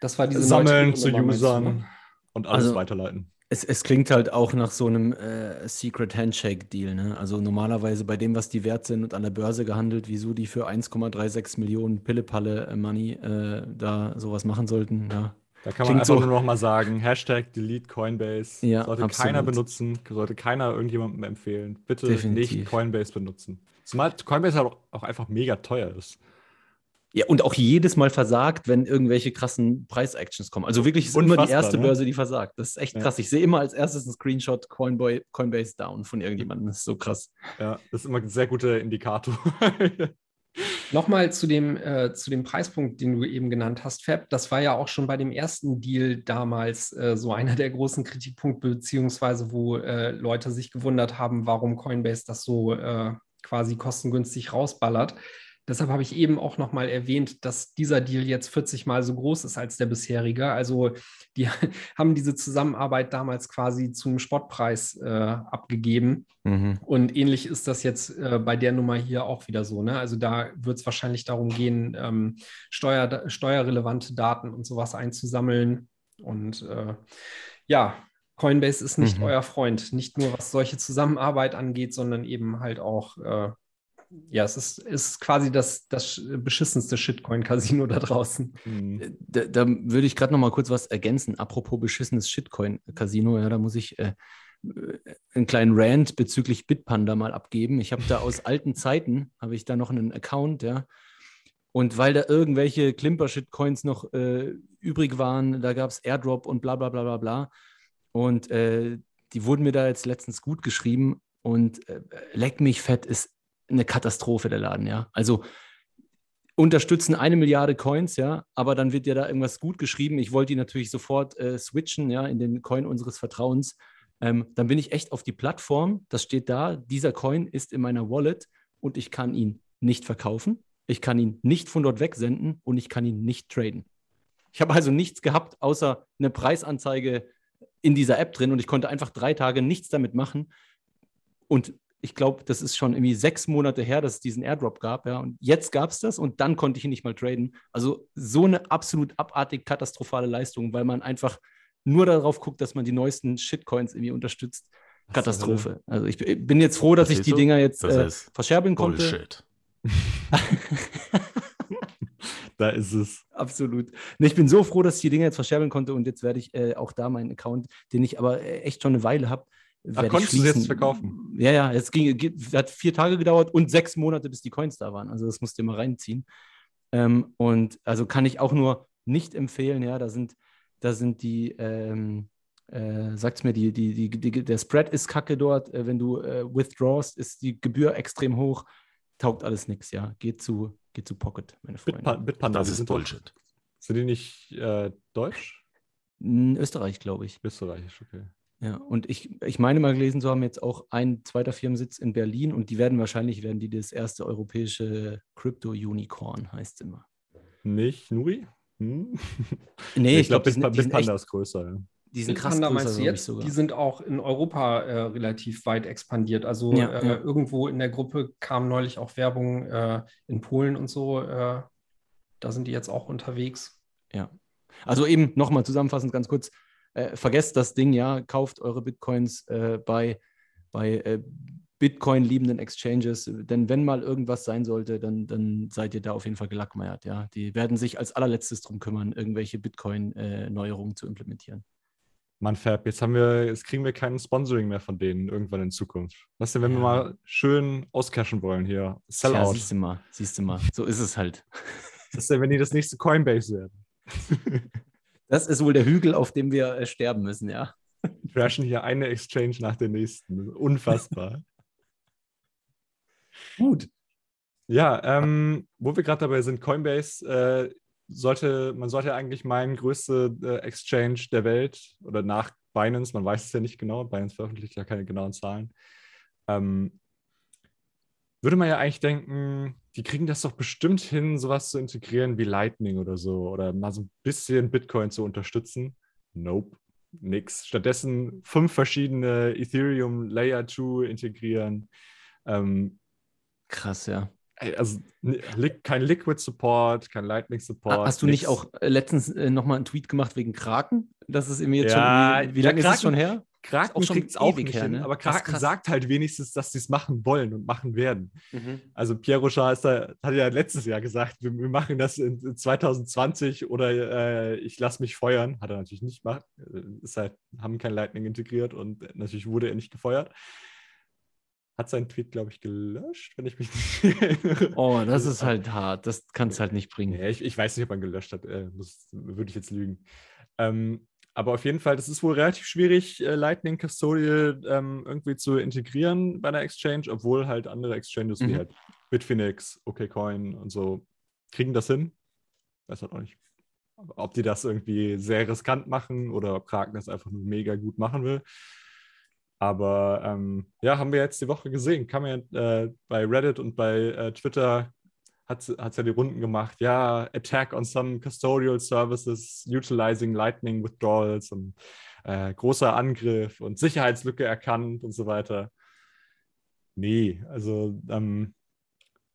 das war diese sammeln zu Usern und alles also, weiterleiten. Es, es klingt halt auch nach so einem äh, Secret Handshake Deal, ne? Also normalerweise bei dem, was die wert sind und an der Börse gehandelt, wieso die für eins Komma sechsunddreißig Millionen Pillepalle Money äh, da sowas machen sollten, ja. Da kann man klingt einfach so, nur noch mal sagen, Hashtag Delete Coinbase, ja, sollte absolut keiner benutzen, sollte keiner irgendjemandem empfehlen. Bitte definitiv nicht Coinbase benutzen. Zumal Coinbase halt auch einfach mega teuer ist. Ja, und auch jedes Mal versagt, wenn irgendwelche krassen Preis-Actions kommen. Also wirklich ist unfassbar, immer die erste, ne? Börse, die versagt. Das ist echt ja krass. Ich sehe immer als erstes einen Screenshot Coinboy, Coinbase down von irgendjemandem. Das ist so krass. Ja, das ist immer ein sehr guter Indikator. Nochmal zu dem, äh, zu dem Preispunkt, den du eben genannt hast, Fab. Das war ja auch schon bei dem ersten Deal damals äh, so einer der großen Kritikpunkte, beziehungsweise wo äh, Leute sich gewundert haben, warum Coinbase das so äh, quasi kostengünstig rausballert. Deshalb habe ich eben auch nochmal erwähnt, dass dieser Deal jetzt vierzig Mal so groß ist als der bisherige. Also die haben diese Zusammenarbeit damals quasi zum Spottpreis äh, abgegeben. Mhm. Und ähnlich ist das jetzt äh, bei der Nummer hier auch wieder so, ne? Also da wird es wahrscheinlich darum gehen, ähm, steuer, steuerrelevante Daten und sowas einzusammeln. Und äh, ja, Coinbase ist nicht mhm. euer Freund. Nicht nur, was solche Zusammenarbeit angeht, sondern eben halt auch... Äh, Ja, es ist, ist quasi das, das beschissenste Shitcoin-Casino da draußen. Da, da würde ich gerade noch mal kurz was ergänzen. Apropos beschissenes Shitcoin-Casino, ja, da muss ich äh, einen kleinen Rant bezüglich Bitpanda mal abgeben. Ich habe da aus alten Zeiten, habe ich da noch einen Account, ja. Und weil da irgendwelche Klimper-Shitcoins noch äh, übrig waren, da gab es Airdrop und bla bla bla bla bla. Und äh, die wurden mir da jetzt letztens gut geschrieben und äh, leck mich fett ist eine Katastrophe, der Laden, ja. Also unterstützen eine Milliarde Coins, ja, aber dann wird ja da irgendwas gut geschrieben. Ich wollte die natürlich sofort äh, switchen, ja, in den Coin unseres Vertrauens. Ähm, dann bin ich echt auf die Plattform, das steht da, dieser Coin ist in meiner Wallet und ich kann ihn nicht verkaufen, ich kann ihn nicht von dort wegsenden und ich kann ihn nicht traden. Ich habe also nichts gehabt, außer eine Preisanzeige in dieser App drin und ich konnte einfach drei Tage nichts damit machen. Und ich glaube, das ist schon irgendwie sechs Monate her, dass es diesen Airdrop gab, ja, und jetzt gab es das und dann konnte ich ihn nicht mal traden. Also so eine absolut abartig katastrophale Leistung, weil man einfach nur darauf guckt, dass man die neuesten Shitcoins irgendwie unterstützt. Was Katastrophe. Also ich bin jetzt froh, dass ich die Dinger jetzt äh, verscherbeln konnte. Bullshit. Da ist es. Absolut. Nee, ich bin so froh, dass ich die Dinger jetzt verscherbeln konnte und jetzt werde ich äh, auch da meinen Account, den ich aber echt schon eine Weile habe, Ach, konntest du es jetzt verkaufen? Ja, ja, es ging, hat vier Tage gedauert und sechs Monate, bis die Coins da waren. Also das musst du immer reinziehen. Ähm, und also kann ich auch nur nicht empfehlen, ja, da sind, da sind die, ähm, äh, sagt's mir, die, die, die, die, der Spread ist kacke dort. Äh, wenn du äh, withdrawst, ist die Gebühr extrem hoch. Taugt alles nichts, ja. Geht zu, geht zu Pocket, meine Freunde. Bitpanda, das ist Bullshit. Sind die nicht äh, deutsch? In Österreich, glaube ich. Österreichisch, okay. Ja, und ich, ich meine mal gelesen, so haben jetzt auch ein zweiter Firmensitz in Berlin und die werden wahrscheinlich, werden die das erste europäische Crypto-Unicorn, heißt es immer. Nicht Nuri? Hm? Nee, ich glaube, glaub, Bitpanda ist größer. Ja. Die sind krass größer, meinst du jetzt? Die sind auch in Europa äh, relativ weit expandiert. Also ja, äh, ja. Irgendwo in der Gruppe kam neulich auch Werbung äh, in Polen und so. Äh, da sind die jetzt auch unterwegs. Ja, also eben nochmal zusammenfassend ganz kurz. Äh, vergesst das Ding, ja, kauft eure Bitcoins äh, bei, bei äh, Bitcoin-liebenden Exchanges, denn wenn mal irgendwas sein sollte, dann, dann seid ihr da auf jeden Fall gelackmeiert, ja. Die werden sich als allerletztes drum kümmern, irgendwelche Bitcoin-Neuerungen äh, zu implementieren. Mann, Fab, jetzt haben wir, jetzt kriegen wir keinen Sponsoring mehr von denen irgendwann in Zukunft. Was denn, wenn ja. wir mal schön auscashen wollen hier? Sellout. Ja, siehst du mal, siehst du mal. So ist es halt. Was ist denn, wenn die das nächste Coinbase werden? Das ist wohl der Hügel, auf dem wir äh, sterben müssen, ja. Wir crashen hier eine Exchange nach der nächsten. Unfassbar. Gut. Ja, ähm, wo wir gerade dabei sind, Coinbase, äh, sollte, man sollte eigentlich meinen, größte äh, Exchange der Welt oder nach Binance, man weiß es ja nicht genau, Binance veröffentlicht ja keine genauen Zahlen, ähm, würde man ja eigentlich denken, die kriegen das doch bestimmt hin, sowas zu integrieren wie Lightning oder so oder mal so ein bisschen Bitcoin zu unterstützen. Nope, nix. Stattdessen fünf verschiedene Ethereum Layer zwei integrieren. Ähm, Krass, ja. Also li- kein Liquid Support, kein Lightning Support. Hast du nix. Nicht auch letztens äh, nochmal einen Tweet gemacht wegen Kraken? Das ist irgendwie jetzt ja, schon, wie, wie lange Kraken, ist es schon her? Kraken kriegt es auch nicht her, hin, ne? Aber Kraken sagt halt wenigstens, dass sie es machen wollen und machen werden. Mhm. Also Pierre Rochard hat ja letztes Jahr gesagt, wir, wir machen das in zwanzig zwanzig oder äh, ich lasse mich feuern. Hat er natürlich nicht gemacht. Ist halt, haben kein Lightning integriert und natürlich wurde er nicht gefeuert. Hat seinen Tweet, glaube ich, gelöscht, wenn ich mich nicht erinnere. Oh, das ist halt hart. Das kann es halt nicht bringen. Ja, ich, ich weiß nicht, ob man gelöscht hat. Äh, muss, würde ich jetzt lügen. Ähm, Aber auf jeden Fall, das ist wohl relativ schwierig, Lightning Custodial ähm, irgendwie zu integrieren bei einer Exchange, obwohl halt andere Exchanges, mhm. wie halt Bitfinex, OKCoin und so kriegen das hin. Weiß halt auch nicht, ob die das irgendwie sehr riskant machen oder ob Kraken das einfach nur mega gut machen will. Aber ähm, ja, haben wir jetzt die Woche gesehen. Kam ja äh, bei Reddit und bei äh, Twitter hat es ja die Runden gemacht. Ja, Attack on some custodial services utilizing Lightning withdrawals und äh, großer Angriff und Sicherheitslücke erkannt und so weiter. Nee, also ähm,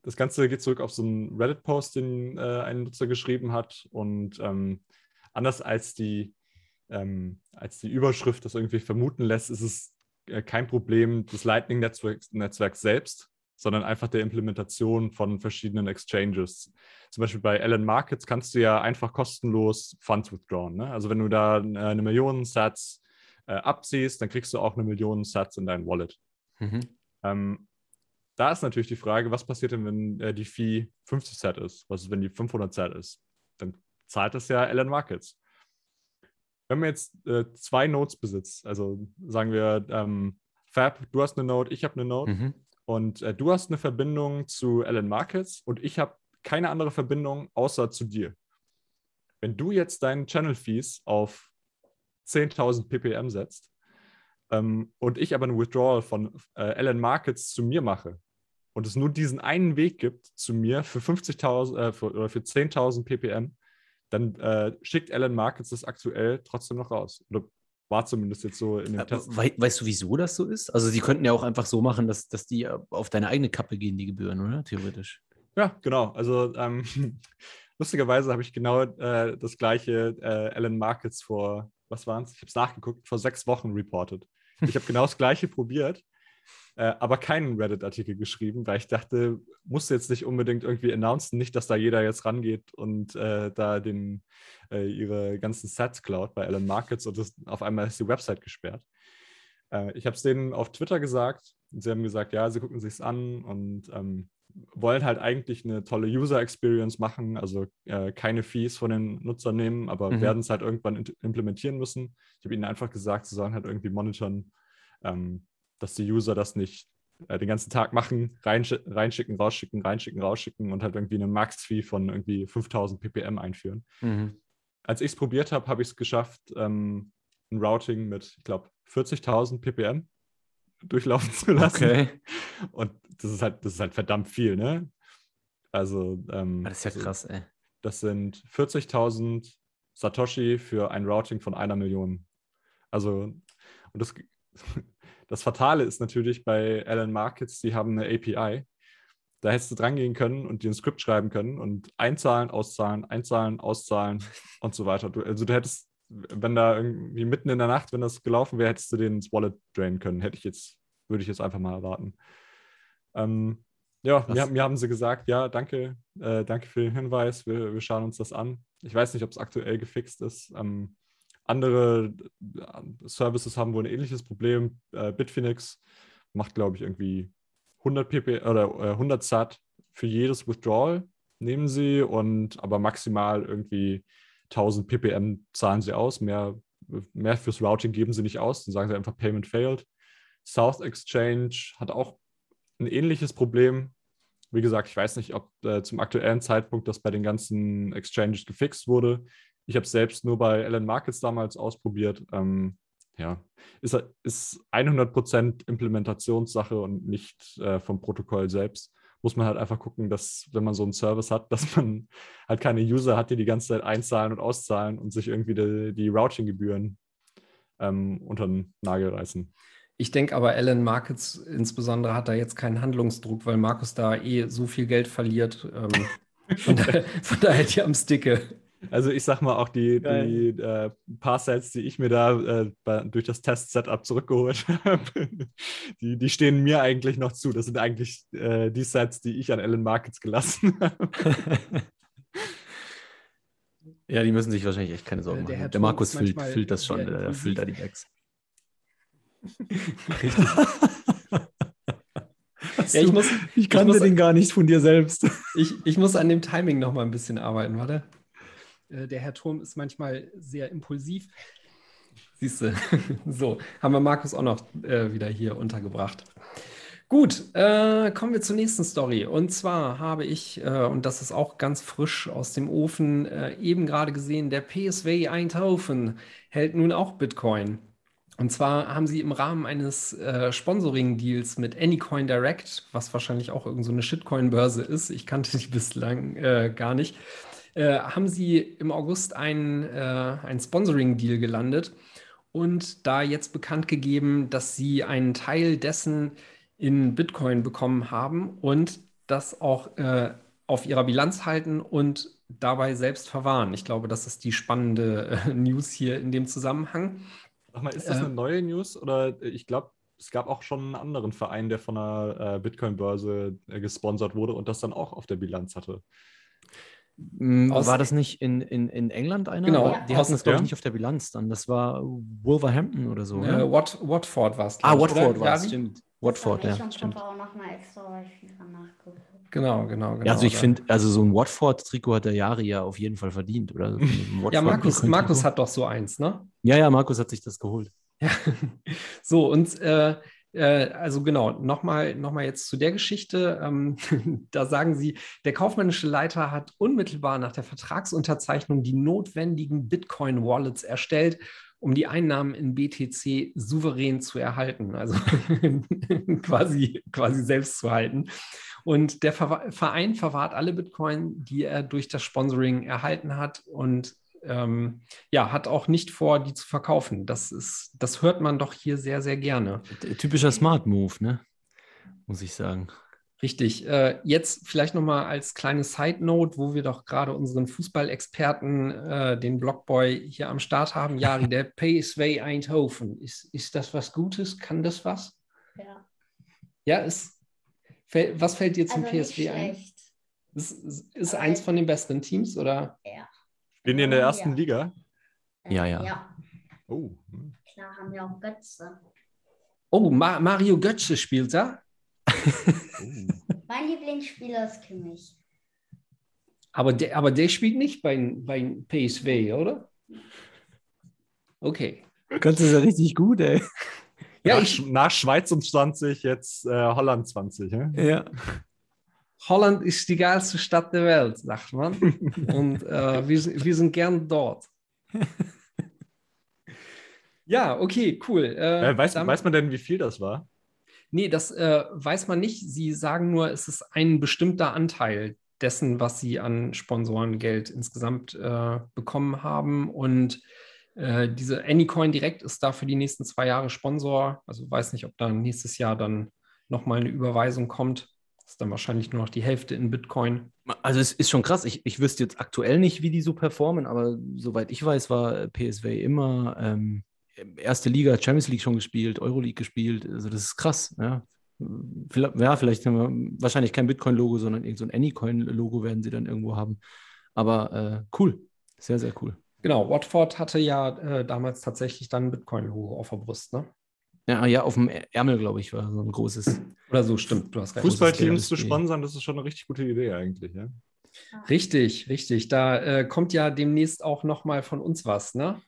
das Ganze geht zurück auf so einen Reddit-Post, den äh, ein Nutzer geschrieben hat. Und ähm, anders als die, ähm, als die Überschrift das irgendwie vermuten lässt, ist es äh, kein Problem des Lightning-Netzwerks selbst, sondern einfach der Implementation von verschiedenen Exchanges. Zum Beispiel bei L N Markets kannst du ja einfach kostenlos Funds withdrawn. Ne? Also wenn du da äh, eine Million Sats äh, abziehst, dann kriegst du auch eine Million Sats in dein Wallet. Mhm. Ähm, da ist natürlich die Frage, was passiert denn, wenn äh, die Fee fünfzig Sat ist? Was ist, wenn die fünfhundert Sat ist? Dann zahlt das ja L N Markets. Wenn man jetzt äh, zwei Nodes besitzt, also sagen wir, ähm, Fab, du hast eine Node, ich habe eine Node, mhm. und äh, du hast eine Verbindung zu L N Markets und ich habe keine andere Verbindung außer zu dir. Wenn du jetzt deinen Channel Fees auf zehntausend P P M setzt, ähm, und ich aber einen Withdrawal von äh, L N Markets zu mir mache und es nur diesen einen Weg gibt zu mir für fünfzigtausend äh, oder für zehntausend P P M, dann äh, schickt L N Markets das aktuell trotzdem noch raus. Oder war zumindest jetzt so in dem Test. We- weißt du, wieso das so ist? Also sie könnten ja auch einfach so machen, dass, dass die auf deine eigene Kappe gehen, die Gebühren, oder? Theoretisch. Ja, genau. Also ähm, lustigerweise habe ich genau äh, das gleiche äh, L N Markets vor, was waren es? Ich habe es nachgeguckt, vor sechs Wochen reported. Ich habe genau das gleiche probiert, äh, aber keinen Reddit-Artikel geschrieben, weil ich dachte, musst du jetzt nicht unbedingt irgendwie announcen, nicht, dass da jeder jetzt rangeht und äh, da den, äh, ihre ganzen Sats klaut bei L N Markets und das, auf einmal ist die Website gesperrt. Äh, ich habe es denen auf Twitter gesagt und sie haben gesagt, ja, sie gucken sich es an und ähm, wollen halt eigentlich eine tolle User-Experience machen, also äh, keine Fees von den Nutzern nehmen, aber mhm. werden es halt irgendwann in- implementieren müssen. Ich habe ihnen einfach gesagt, sie sollen halt irgendwie monitoren, ähm, dass die User das nicht äh, den ganzen Tag machen, reinsch- reinschicken, rausschicken, reinschicken, rausschicken und halt irgendwie eine Max-Fee von irgendwie fünftausend P P M einführen. Mhm. Als ich es probiert habe, habe ich es geschafft, ähm, ein Routing mit, ich glaube, vierzigtausend P P M durchlaufen zu lassen. Okay. Und das ist halt, das ist halt verdammt viel, ne? Also, ähm, das ist ja krass, ey. Das sind vierzigtausend Satoshi für ein Routing von einer Million. Also, und das, das Fatale ist natürlich bei L N Markets, die haben eine A P I. Da hättest du dran gehen können und dir ein Skript schreiben können und einzahlen, auszahlen, einzahlen, auszahlen und so weiter. Du, also, du hättest, wenn da irgendwie mitten in der Nacht, wenn das gelaufen wäre, hättest du den ins Wallet drainen können. Hätte ich jetzt, würde ich jetzt einfach mal erwarten. Ähm, ja, mir, mir haben sie gesagt, ja, danke, äh, danke für den Hinweis, wir, wir schauen uns das an. Ich weiß nicht, ob es aktuell gefixt ist. Ähm, andere äh, Services haben wohl ein ähnliches Problem. Äh, Bitfinex macht, glaube ich, irgendwie hundert P P oder äh, hundert Sat für jedes Withdrawal nehmen sie und aber maximal irgendwie tausend P P M zahlen sie aus, mehr, mehr fürs Routing geben sie nicht aus, dann sagen sie einfach Payment failed. South Exchange hat auch ein ähnliches Problem. Wie gesagt, ich weiß nicht, ob äh, zum aktuellen Zeitpunkt das bei den ganzen Exchanges gefixt wurde. Ich habe es selbst nur bei L N Markets damals ausprobiert. Ähm, ja, ist, ist hundert Prozent Implementationssache und nicht äh, vom Protokoll selbst. Muss man halt einfach gucken, dass, wenn man so einen Service hat, dass man halt keine User hat, die die ganze Zeit einzahlen und auszahlen und sich irgendwie die, die Routing-Gebühren ähm, unter den Nagel reißen. Ich denke aber, L N Markets insbesondere hat da jetzt keinen Handlungsdruck, weil Markus da eh so viel Geld verliert. Ähm, von daher da hätte ich am Sticke. Also ich sag mal, auch die, die äh, paar Sets, die ich mir da äh, bei, durch das Test-Setup zurückgeholt habe, die, die stehen mir eigentlich noch zu. Das sind eigentlich äh, die Sets, die ich an L N Markets gelassen habe. Ja, die müssen sich wahrscheinlich echt keine Sorgen der machen. Herr der Markus füllt, füllt das schon, er füllt da die Bags. Richtig. Ja, ich, muss, ich kannte ich muss, den gar nicht von dir selbst. Ich, ich muss an dem Timing noch mal ein bisschen arbeiten, warte. Der Herr Turm ist manchmal sehr impulsiv. Siehst du, so haben wir Markus auch noch äh, wieder hier untergebracht. Gut, äh, kommen wir zur nächsten Story. Und zwar habe ich, äh, und das ist auch ganz frisch aus dem Ofen, äh, eben gerade gesehen, der P S V Eindhoven hält nun auch Bitcoin. Und zwar haben sie im Rahmen eines äh, Sponsoring-Deals mit Anycoin Direct, was wahrscheinlich auch irgend so eine Shitcoin-Börse ist, ich kannte die bislang äh, gar nicht, äh, haben sie im August einen, äh, einen Sponsoring-Deal gelandet und da jetzt bekannt gegeben, dass sie einen Teil dessen in Bitcoin bekommen haben und das auch äh, auf ihrer Bilanz halten und dabei selbst verwahren. Ich glaube, das ist die spannende äh, News hier in dem Zusammenhang. Nochmal, ist das eine neue News? Oder ich glaube, es gab auch schon einen anderen Verein, der von einer äh, Bitcoin-Börse äh, gesponsert wurde und das dann auch auf der Bilanz hatte. Aus war das nicht in, in, in England einer? Genau. Die hatten das, glaube ich, nicht auf der Bilanz dann. Das war Wolverhampton oder so. Ja, oder? Wat, Watford war es. Ah, Watford war es, stimmt. Watford, ja, stimmt. Auch noch mal extra genau, genau, genau. Ja, also ich finde, also so ein Watford-Trikot hat der Yari ja auf jeden Fall verdient, oder? Ja, Markus, Markus hat doch so eins, ne? Ja, ja, Markus hat sich das geholt. Ja, so und äh, äh, also genau, nochmal noch mal jetzt zu der Geschichte. Ähm, da sagen sie, der kaufmännische Leiter hat unmittelbar nach der Vertragsunterzeichnung die notwendigen Bitcoin-Wallets erstellt, um die Einnahmen in B T C souverän zu erhalten, also quasi, quasi selbst zu halten. Und der Ver- Verein verwahrt alle Bitcoin, die er durch das Sponsoring erhalten hat und ähm, ja, hat auch nicht vor, die zu verkaufen. Das ist, das hört man doch hier sehr, sehr gerne. Typischer Smart Move, ne? Muss ich sagen. Richtig. Äh, jetzt vielleicht nochmal als kleine Side-Note, wo wir doch gerade unseren Fußballexperten, äh, den Blockboy, hier am Start haben. Jari, der P S V Eindhoven. Ist, ist das was Gutes? Kann das was? Ja. Ja, ist, fäll, was fällt dir zum also P S V nicht ein? Ist, ist, ist okay. Eins von den besseren Teams, oder? Ja. Bin ihr in der ersten ja. Liga? Ja, ja. Ja. Oh. Hm. Klar haben wir auch Götze. Oh, Ma- Mario Götze spielt da? Mein Lieblingsspieler ist Kimmich. Aber der, aber der spielt nicht beim, beim P S V, oder? Okay. Götze ist ja richtig gut, ey. Ja, nach, ich, nach Schweiz um zwanzig, jetzt äh, Holland zwanzig. Ja? Ja. Holland ist die geilste Stadt der Welt, sagt man. Und äh, wir, wir sind gern dort. Ja, okay, cool. Äh, weiß, dann, weiß man denn, wie viel das war? Nee, das äh, weiß man nicht. Sie sagen nur, es ist ein bestimmter Anteil dessen, was sie an Sponsorengeld insgesamt äh, bekommen haben. Und äh, diese Anycoin Direct ist da für die nächsten zwei Jahre Sponsor. Also weiß nicht, ob da nächstes Jahr dann nochmal eine Überweisung kommt. Das ist dann wahrscheinlich nur noch die Hälfte in Bitcoin. Also es ist schon krass. Ich, ich wüsste jetzt aktuell nicht, wie die so performen. Aber soweit ich weiß, war P S V immer... Ähm erste Liga, Champions League schon gespielt, Euroleague gespielt, also das ist krass. Ja, ja, vielleicht haben wir wahrscheinlich kein Bitcoin-Logo, sondern irgend so ein Anycoin-Logo werden sie dann irgendwo haben. Aber äh, cool, sehr, sehr cool. Genau, Watford hatte ja äh, damals tatsächlich dann ein Bitcoin-Logo auf der Brust, ne? Ja, ja, auf dem Ärmel, glaube ich, war so ein großes... Oder so, stimmt, du hast recht. Fußballteams zu sponsern, das ist schon eine richtig gute Idee eigentlich, ja? Richtig, richtig. Da äh, kommt ja demnächst auch nochmal von uns was, ne?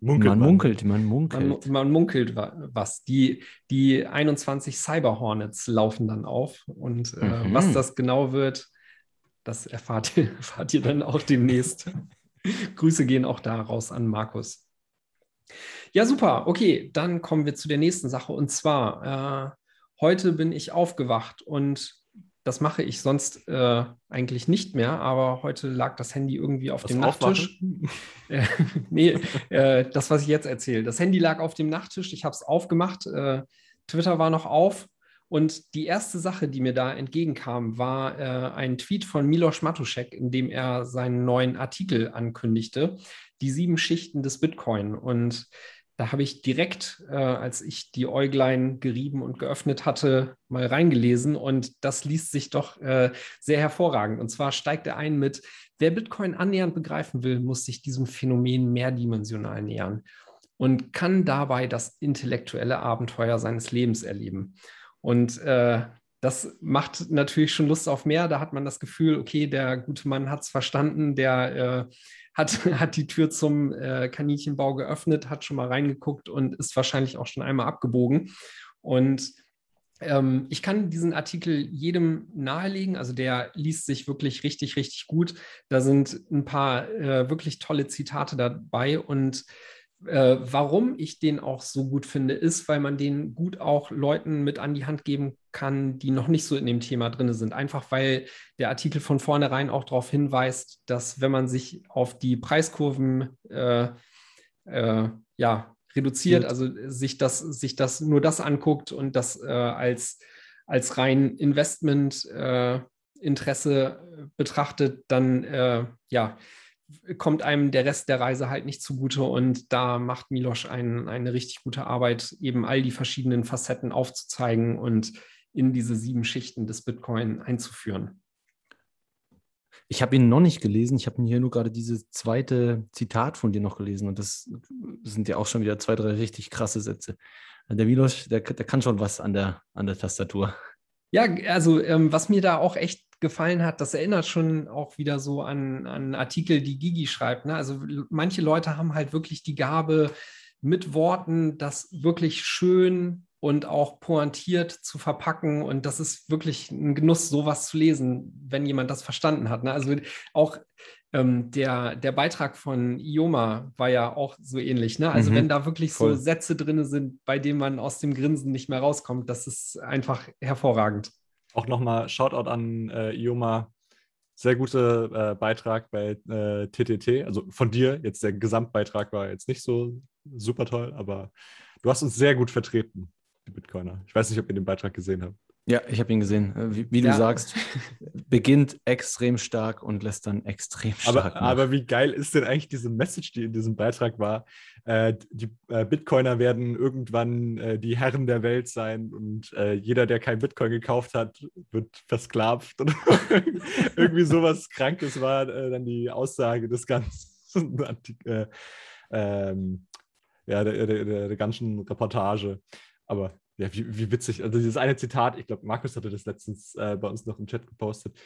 Munkelt man, man munkelt, man munkelt. Man, man munkelt was. Die, die einundzwanzig Cyber Hornets laufen dann auf. Und mhm. äh, was das genau wird, das erfahrt ihr, erfahrt ihr dann auch demnächst. Grüße gehen auch da raus an Markus. Ja, super. Okay, dann kommen wir zu der nächsten Sache. Und zwar, äh, heute bin ich aufgewacht und das mache ich sonst äh, eigentlich nicht mehr, aber heute lag das Handy irgendwie auf das dem Nachttisch. äh, nee, äh, das, was ich jetzt erzähle. Das Handy lag auf dem Nachttisch, ich habe es aufgemacht, äh, Twitter war noch auf und die erste Sache, die mir da entgegenkam, war äh, ein Tweet von Milos Matuszek, in dem er seinen neuen Artikel ankündigte, die sieben Schichten des Bitcoin. Und da habe ich direkt, äh, als ich die Äuglein gerieben und geöffnet hatte, mal reingelesen und das liest sich doch äh, sehr hervorragend. Und zwar steigt er ein mit, wer Bitcoin annähernd begreifen will, muss sich diesem Phänomen mehrdimensional nähern und kann dabei das intellektuelle Abenteuer seines Lebens erleben. Und äh, das macht natürlich schon Lust auf mehr. Da hat man das Gefühl, okay, der gute Mann hat es verstanden, der... Äh, Hat, hat die Tür zum äh, Kaninchenbau geöffnet, hat schon mal reingeguckt und ist wahrscheinlich auch schon einmal abgebogen. Und Ähm, ich kann diesen Artikel jedem nahelegen. Also der liest sich wirklich richtig, richtig gut. Da sind ein paar äh, wirklich tolle Zitate dabei. Und äh, warum ich den auch so gut finde, ist, weil man den gut auch Leuten mit an die Hand geben kann, die noch nicht so in dem Thema drin sind. Einfach weil der Artikel von vornherein auch darauf hinweist, dass wenn man sich auf die Preiskurven äh, äh, ja, reduziert, also sich das, sich das nur das anguckt und das äh, als, als rein Investmentinteresse äh, betrachtet, dann äh, ja, kommt einem der Rest der Reise halt nicht zugute. Und da macht Milos ein, eine richtig gute Arbeit, eben all die verschiedenen Facetten aufzuzeigen und in diese sieben Schichten des Bitcoin einzuführen. Ich habe ihn noch nicht gelesen, ich habe mir hier nur gerade dieses zweite Zitat von dir noch gelesen und das sind ja auch schon wieder zwei, drei richtig krasse Sätze. Der Milos, der, der kann schon was an der, an der Tastatur. Ja, also ähm, was mir da auch echt gefallen hat, das erinnert schon auch wieder so an, an Artikel, die Gigi schreibt, ne? Also manche Leute haben halt wirklich die Gabe, mit Worten das wirklich schön und auch pointiert zu verpacken. Und das ist wirklich ein Genuss, sowas zu lesen, wenn jemand das verstanden hat. Also auch ähm, der, der Beitrag von Ioma war ja auch so ähnlich. Ne? Also mhm. wenn da wirklich Voll. so Sätze drin sind, bei denen man aus dem Grinsen nicht mehr rauskommt, das ist einfach hervorragend. Auch nochmal Shoutout an äh, Ioma. Sehr guter äh, Beitrag bei äh, T T T. Also von dir, jetzt der Gesamtbeitrag war jetzt nicht so super toll, aber du hast uns sehr gut vertreten. Die Bitcoiner. Ich weiß nicht, ob ihr den Beitrag gesehen habt. Ja, ich habe ihn gesehen. Wie, wie ja. du sagst, beginnt extrem stark und lässt dann extrem stark. Aber, aber wie geil ist denn eigentlich diese Message, die in diesem Beitrag war? Äh, die äh, Bitcoiner werden irgendwann äh, die Herren der Welt sein und äh, jeder, der kein Bitcoin gekauft hat, wird versklavt. Und irgendwie sowas Krankes war äh, dann die Aussage des ganzen äh, ähm, ja, der, der, der ganzen Reportage. Aber ja, wie, wie witzig. Also dieses eine Zitat, ich glaube, Markus hatte das letztens äh, bei uns noch im Chat gepostet.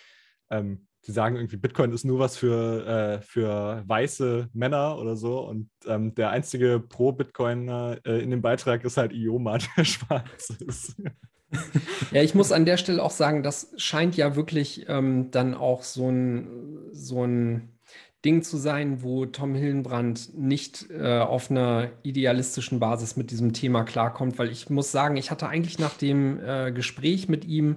Ähm, die sagen irgendwie, Bitcoin ist nur was für, äh, für weiße Männer oder so. Und ähm, der einzige Pro-Bitcoiner äh, in dem Beitrag ist halt Ioma, der schwarz ist. Ja, ich muss an der Stelle auch sagen, das scheint ja wirklich ähm, dann auch so ein, so ein Ding zu sein, wo Tom Hillenbrand nicht äh, auf einer idealistischen Basis mit diesem Thema klarkommt, weil ich muss sagen, ich hatte eigentlich nach dem äh, Gespräch mit ihm,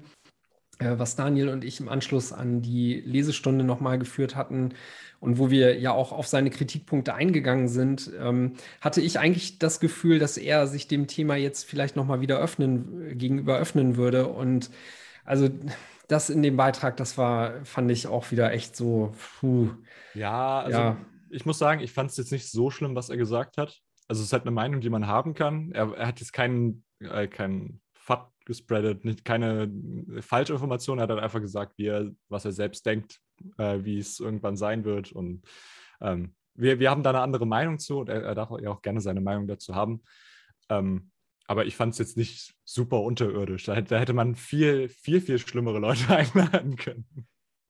äh, was Daniel und ich im Anschluss an die Lesestunde nochmal geführt hatten und wo wir ja auch auf seine Kritikpunkte eingegangen sind, ähm, hatte ich eigentlich das Gefühl, dass er sich dem Thema jetzt vielleicht nochmal wieder öffnen, gegenüber öffnen würde. Und also das in dem Beitrag, das war, fand ich auch wieder echt so, puh. Ja, also ja. ich muss sagen, ich fand es jetzt nicht so schlimm, was er gesagt hat. Also es ist halt eine Meinung, die man haben kann. Er, er hat jetzt keinen äh, kein F A T gespreadet, nicht, keine falsche Information. Er hat halt einfach gesagt, wie er, was er selbst denkt, äh, wie es irgendwann sein wird. Und ähm, wir, wir haben da eine andere Meinung zu und er, er darf ja auch gerne seine Meinung dazu haben. Ähm, Aber ich fand es jetzt nicht super unterirdisch. Da, da hätte man viel, viel, viel schlimmere Leute einladen können.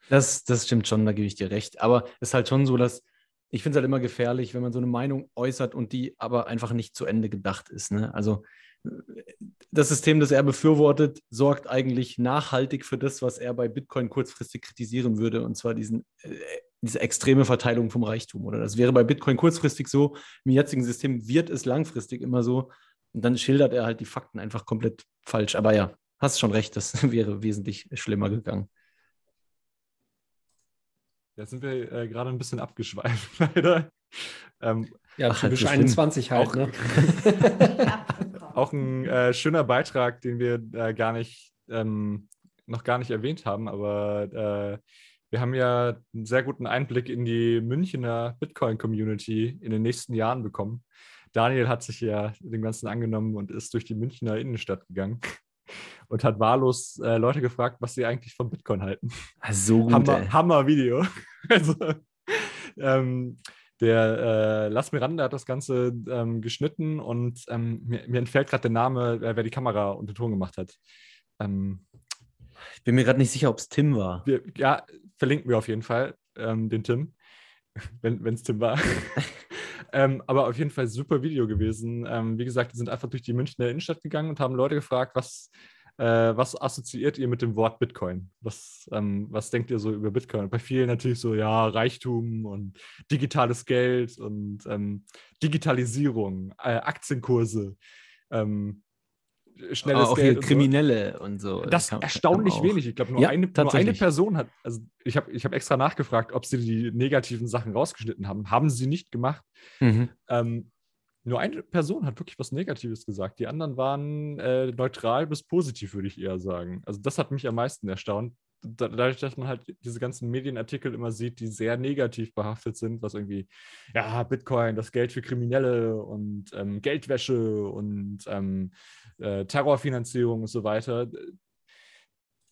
Das, das stimmt schon, da gebe ich dir recht. Aber es ist halt schon so, dass ich finde es halt immer gefährlich, wenn man so eine Meinung äußert und die aber einfach nicht zu Ende gedacht ist. Ne? Also das System, das er befürwortet, sorgt eigentlich nachhaltig für das, was er bei Bitcoin kurzfristig kritisieren würde. Und zwar diesen, äh, diese extreme Verteilung vom Reichtum. Oder das wäre bei Bitcoin kurzfristig so. Im jetzigen System wird es langfristig immer so. Und dann schildert er halt die Fakten einfach komplett falsch. Aber ja, hast schon recht, das wäre wesentlich schlimmer gegangen. Da sind wir äh, gerade ein bisschen abgeschweift, leider. Ähm, ja, typisch halt einundzwanzig halt. Auch, ne? Auch ein äh, schöner Beitrag, den wir äh, gar nicht, ähm, noch gar nicht erwähnt haben. Aber äh, wir haben ja einen sehr guten Einblick in die Münchner Bitcoin-Community in den nächsten Jahren bekommen. Daniel hat sich ja dem Ganzen angenommen und ist durch die Münchner Innenstadt gegangen und hat wahllos äh, Leute gefragt, was sie eigentlich von Bitcoin halten. So gut, Hammer, Hammer Video. Also, ähm, der äh, Las Miranda hat das Ganze ähm, geschnitten und ähm, mir, mir entfällt gerade der Name, äh, wer die Kamera und den Ton gemacht hat. Ähm, ich bin mir gerade nicht sicher, ob es Tim war. Wir, ja, verlinken wir auf jeden Fall ähm, den Tim, wenn es Tim war. Ähm, aber auf jeden Fall super Video gewesen. Ähm, wie gesagt, die sind einfach durch die Münchner Innenstadt gegangen und haben Leute gefragt, was, Äh, was assoziiert ihr mit dem Wort Bitcoin? Was, ähm, was denkt ihr so über Bitcoin? Bei vielen natürlich so, ja, Reichtum und digitales Geld und ähm, Digitalisierung, äh, Aktienkurse, ähm, schnelles auch Geld. Auch hier Kriminelle und so. Und so. Das kann, erstaunlich kann wenig. Ich glaube, nur, ja, eine, nur eine Person hat, also ich habe ich hab extra nachgefragt, ob sie die negativen Sachen rausgeschnitten haben. Haben sie nicht gemacht. Mhm. Ähm, Nur eine Person hat wirklich was Negatives gesagt. Die anderen waren äh, neutral bis positiv, würde ich eher sagen. Also das hat mich am meisten erstaunt. Dadurch, dass man halt diese ganzen Medienartikel immer sieht, die sehr negativ behaftet sind, was irgendwie, ja, Bitcoin, das Geld für Kriminelle und ähm, Geldwäsche und ähm, äh, Terrorfinanzierung und so weiter.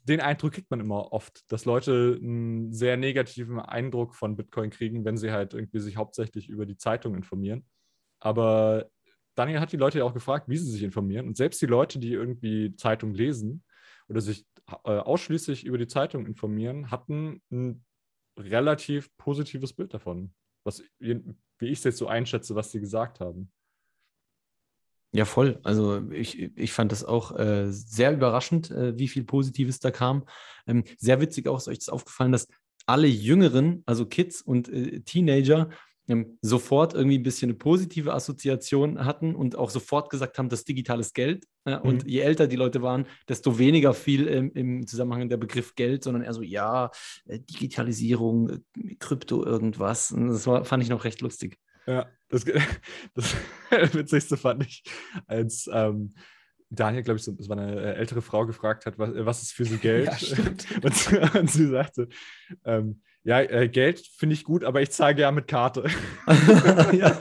Den Eindruck kriegt man immer oft, dass Leute einen sehr negativen Eindruck von Bitcoin kriegen, wenn sie halt irgendwie sich hauptsächlich über die Zeitung informieren. Aber Daniel hat die Leute ja auch gefragt, wie sie sich informieren. Und selbst die Leute, die irgendwie Zeitung lesen oder sich äh, ausschließlich über die Zeitung informieren, hatten ein relativ positives Bild davon, was, wie ich es jetzt so einschätze, was sie gesagt haben. Ja, voll. Also ich, ich fand das auch äh, sehr überraschend, äh, wie viel Positives da kam. Ähm, sehr witzig auch, ist euch das aufgefallen, dass alle Jüngeren, also Kids und äh, Teenager, sofort irgendwie ein bisschen eine positive Assoziation hatten und auch sofort gesagt haben, das digitales Geld. Und mhm. je älter die Leute waren, desto weniger viel im, im Zusammenhang der Begriff Geld, sondern eher so, ja, Digitalisierung, Krypto, irgendwas. Und das war, fand ich noch recht lustig. Ja, das, das Witzigste fand ich, als ähm, Daniel, glaube ich, so, das war eine ältere Frau, gefragt hat, was, was ist für sie Geld? Ja, stimmt. und, und sie sagte, ähm, ja, äh, Geld finde ich gut, aber ich zahle ja mit Karte. ja.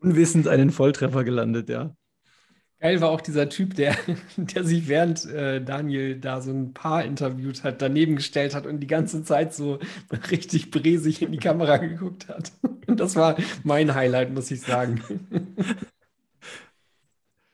Unwissend einen Volltreffer gelandet, ja. Geil war auch dieser Typ, der, der sich während äh, Daniel da so ein Paar interviewt hat, daneben gestellt hat und die ganze Zeit so richtig bresig in die Kamera geguckt hat. Und das war mein Highlight, muss ich sagen.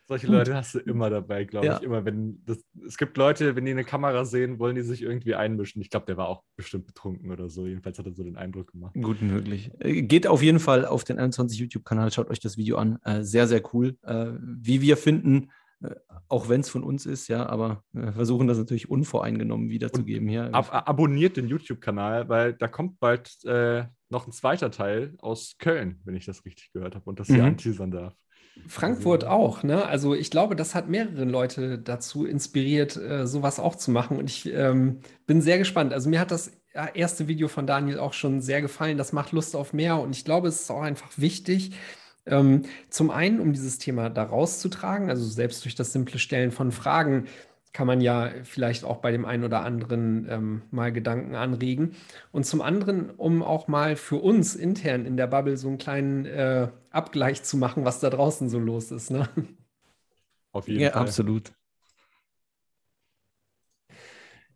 Solche Leute hast du immer dabei, glaube ja. ich. Immer, wenn das, es gibt Leute, wenn die eine Kamera sehen, wollen die sich irgendwie einmischen. Ich glaube, der war auch bestimmt betrunken oder so. Jedenfalls hat er so den Eindruck gemacht. Gut möglich. Geht auf jeden Fall auf den einundzwanzig YouTube-Kanal. Schaut euch das Video an. Äh, sehr, sehr cool. Äh, wie wir finden, äh, auch wenn es von uns ist, ja, aber äh, versuchen das natürlich unvoreingenommen wiederzugeben. Und hier. Ab- abonniert den YouTube-Kanal, weil da kommt bald äh, noch ein zweiter Teil aus Köln, wenn ich das richtig gehört habe und das hier mhm. anteasern darf. Frankfurt auch, ne? Also ich glaube, das hat mehrere Leute dazu inspiriert, äh, sowas auch zu machen. Und ich ähm, bin sehr gespannt. Also mir hat das erste Video von Daniel auch schon sehr gefallen. Das macht Lust auf mehr. Und ich glaube, es ist auch einfach wichtig, ähm, zum einen, um dieses Thema da rauszutragen, also selbst durch das simple Stellen von Fragen, kann man ja vielleicht auch bei dem einen oder anderen ähm, mal Gedanken anregen. Und zum anderen, um auch mal für uns intern in der Bubble so einen kleinen äh, Abgleich zu machen, was da draußen so los ist. Ne? Auf jeden ja, Fall. Ja, absolut.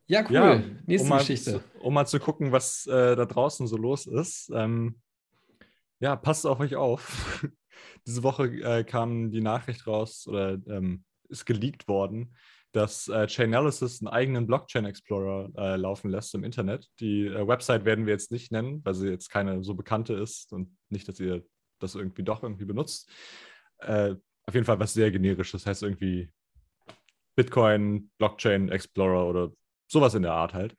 Ja, cool. Ja, Nächste um mal, Geschichte. Um mal zu gucken, was äh, da draußen so los ist. Ähm, ja, passt auf euch auf. Diese Woche äh, kam die Nachricht raus oder ähm, ist geleakt worden, dass äh, Chainalysis einen eigenen Blockchain-Explorer äh, laufen lässt im Internet. Die äh, Website werden wir jetzt nicht nennen, weil sie jetzt keine so bekannte ist und nicht, dass ihr das irgendwie doch irgendwie benutzt. Äh, auf jeden Fall was sehr generisches, das heißt irgendwie Bitcoin, Blockchain, Explorer oder sowas in der Art halt.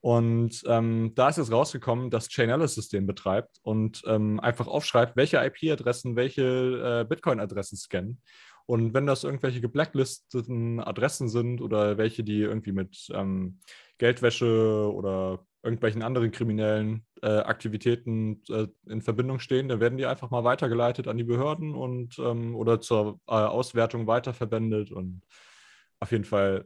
Und ähm, da ist jetzt rausgekommen, dass Chainalysis den betreibt und ähm, einfach aufschreibt, welche I P-Adressen, welche äh, Bitcoin-Adressen scannen. Und wenn das irgendwelche geblacklisteten Adressen sind oder welche, die irgendwie mit ähm, Geldwäsche oder irgendwelchen anderen kriminellen äh, Aktivitäten äh, in Verbindung stehen, dann werden die einfach mal weitergeleitet an die Behörden und ähm, oder zur äh, Auswertung weiterverwendet. Und auf jeden Fall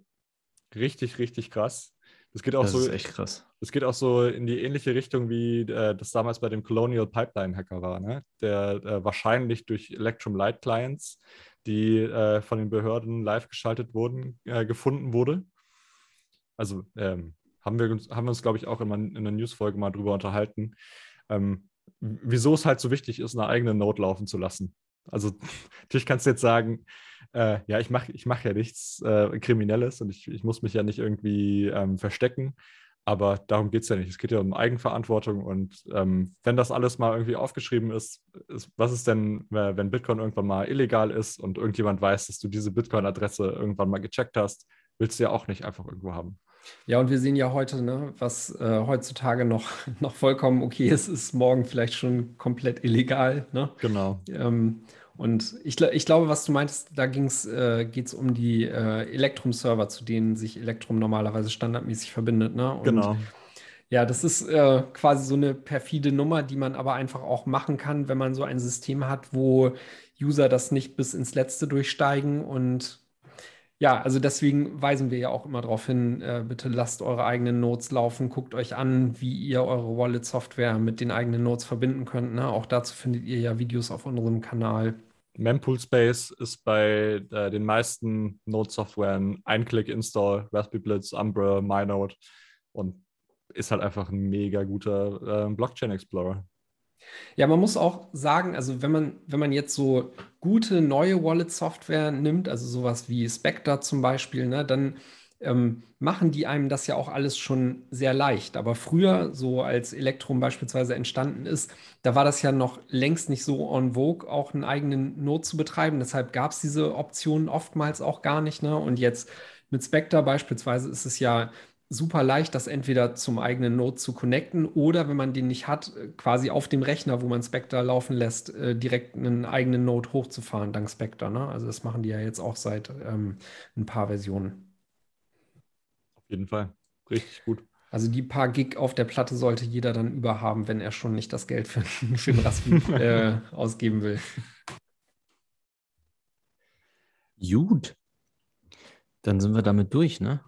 richtig, richtig krass. Das geht auch das so, ist echt krass. Das geht auch so in die ähnliche Richtung, wie äh, das damals bei dem Colonial Pipeline-Hacker war, ne? Der äh, wahrscheinlich durch Electrum Light Clients, die äh, von den Behörden live geschaltet wurden, äh, gefunden wurde. Also ähm, haben wir uns, haben wir uns, glaube ich, auch in, in einer News-Folge mal drüber unterhalten, ähm, wieso es halt so wichtig ist, eine eigene Node laufen zu lassen. Also natürlich kannst du jetzt sagen, Äh, ja, ich mache ich mach ja nichts äh, Kriminelles und ich, ich muss mich ja nicht irgendwie ähm, verstecken. Aber darum geht es ja nicht. Es geht ja um Eigenverantwortung. Und ähm, wenn das alles mal irgendwie aufgeschrieben ist, ist, was ist denn, wenn Bitcoin irgendwann mal illegal ist und irgendjemand weiß, dass du diese Bitcoin-Adresse irgendwann mal gecheckt hast, willst du ja auch nicht einfach irgendwo haben. Ja, und wir sehen ja heute, ne, was äh, heutzutage noch, noch vollkommen okay ist, ist morgen vielleicht schon komplett illegal. Ne? Genau. Ähm, und ich, ich glaube, was du meintest, da ging's, äh, geht es um die äh, Electrum-Server, zu denen sich Electrum normalerweise standardmäßig verbindet. Ne? Und genau. Ja, das ist äh, quasi so eine perfide Nummer, die man aber einfach auch machen kann, wenn man so ein System hat, wo User das nicht bis ins Letzte durchsteigen. Und ja, also deswegen weisen wir ja auch immer darauf hin, äh, bitte lasst eure eigenen Nodes laufen, guckt euch an, wie ihr eure Wallet-Software mit den eigenen Nodes verbinden könnt. Ne? Auch dazu findet ihr ja Videos auf unserem Kanal. Mempool Space ist bei äh, den meisten Node-Softwaren Ein-Klick-Install, Raspberry Blitz, Umbra, MyNode und ist halt einfach ein mega guter äh, Blockchain-Explorer. Ja, man muss auch sagen, also wenn man, wenn man jetzt so gute neue Wallet-Software nimmt, also sowas wie Spectre zum Beispiel, ne, dann ähm, machen die einem das ja auch alles schon sehr leicht. Aber früher, so als Electrum beispielsweise entstanden ist, da war das ja noch längst nicht so en vogue, auch einen eigenen Node zu betreiben. Deshalb gab es diese Optionen oftmals auch gar nicht. Ne? Und jetzt mit Spectre beispielsweise ist es ja super leicht, das entweder zum eigenen Node zu connecten oder, wenn man den nicht hat, quasi auf dem Rechner, wo man Spectre laufen lässt, direkt einen eigenen Node hochzufahren, dank Spectre. Ne? Also das machen die ja jetzt auch seit ähm, ein paar Versionen. Auf jeden Fall. Richtig gut. Also die paar Gig auf der Platte sollte jeder dann überhaben, wenn er schon nicht das Geld für, für den Raspberry äh, ausgeben will. Gut. Dann sind wir damit durch, ne?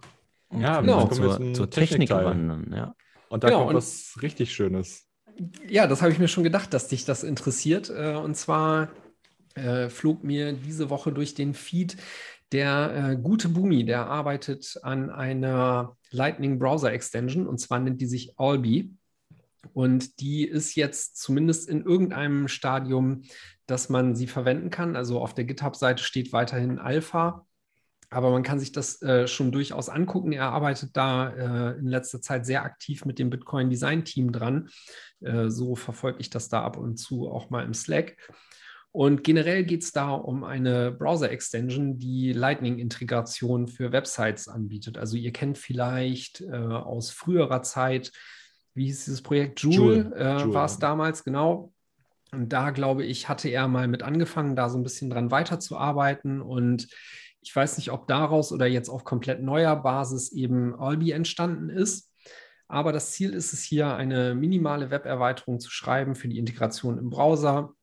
Und ja, genau. Kommen wir zur, zur Technik wandern. Ja. Und da genau, kommt was und, richtig Schönes. Ja, das habe ich mir schon gedacht, dass dich das interessiert. Und zwar äh, flog mir diese Woche durch den Feed der äh, gute Bumi, der arbeitet an einer Lightning Browser Extension und zwar nennt die sich Alby. Und die ist jetzt zumindest in irgendeinem Stadium, dass man sie verwenden kann. Also auf der GitHub-Seite steht weiterhin Alpha. Aber man kann sich das äh, schon durchaus angucken. Er arbeitet da äh, in letzter Zeit sehr aktiv mit dem Bitcoin-Design-Team dran. Äh, so verfolge ich das da ab und zu auch mal im Slack. Und generell geht es da um eine Browser-Extension, die Lightning-Integration für Websites anbietet. Also ihr kennt vielleicht äh, aus früherer Zeit, wie hieß dieses Projekt? Joule, Joule. Äh, Joule. War es damals, genau. Und da, glaube ich, hatte er mal mit angefangen, da so ein bisschen dran weiterzuarbeiten und ich weiß nicht, ob daraus oder jetzt auf komplett neuer Basis eben Alby entstanden ist. Aber das Ziel ist es hier, eine minimale Web-Erweiterung zu schreiben für die Integration im Browser,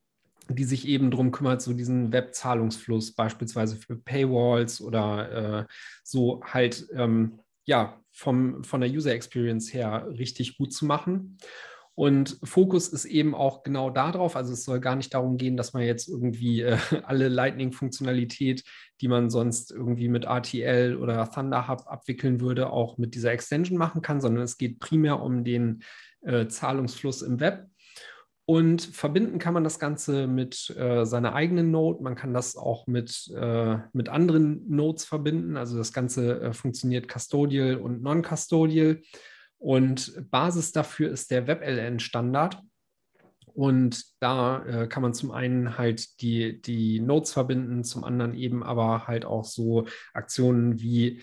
die sich eben darum kümmert, so diesen Web-Zahlungsfluss beispielsweise für Paywalls oder äh, so halt ähm, ja, vom, von der User-Experience her richtig gut zu machen. Und Fokus ist eben auch genau darauf, also es soll gar nicht darum gehen, dass man jetzt irgendwie äh, alle Lightning-Funktionalität, die man sonst irgendwie mit R T L oder Thunder Hub abwickeln würde, auch mit dieser Extension machen kann, sondern es geht primär um den äh, Zahlungsfluss im Web. Und verbinden kann man das Ganze mit äh, seiner eigenen Node. Man kann das auch mit, äh, mit anderen Nodes verbinden. Also das Ganze äh, funktioniert custodial und non-custodial. Und Basis dafür ist der Web L N Standard. Und da äh, kann man zum einen halt die, die Nodes verbinden, zum anderen eben aber halt auch so Aktionen wie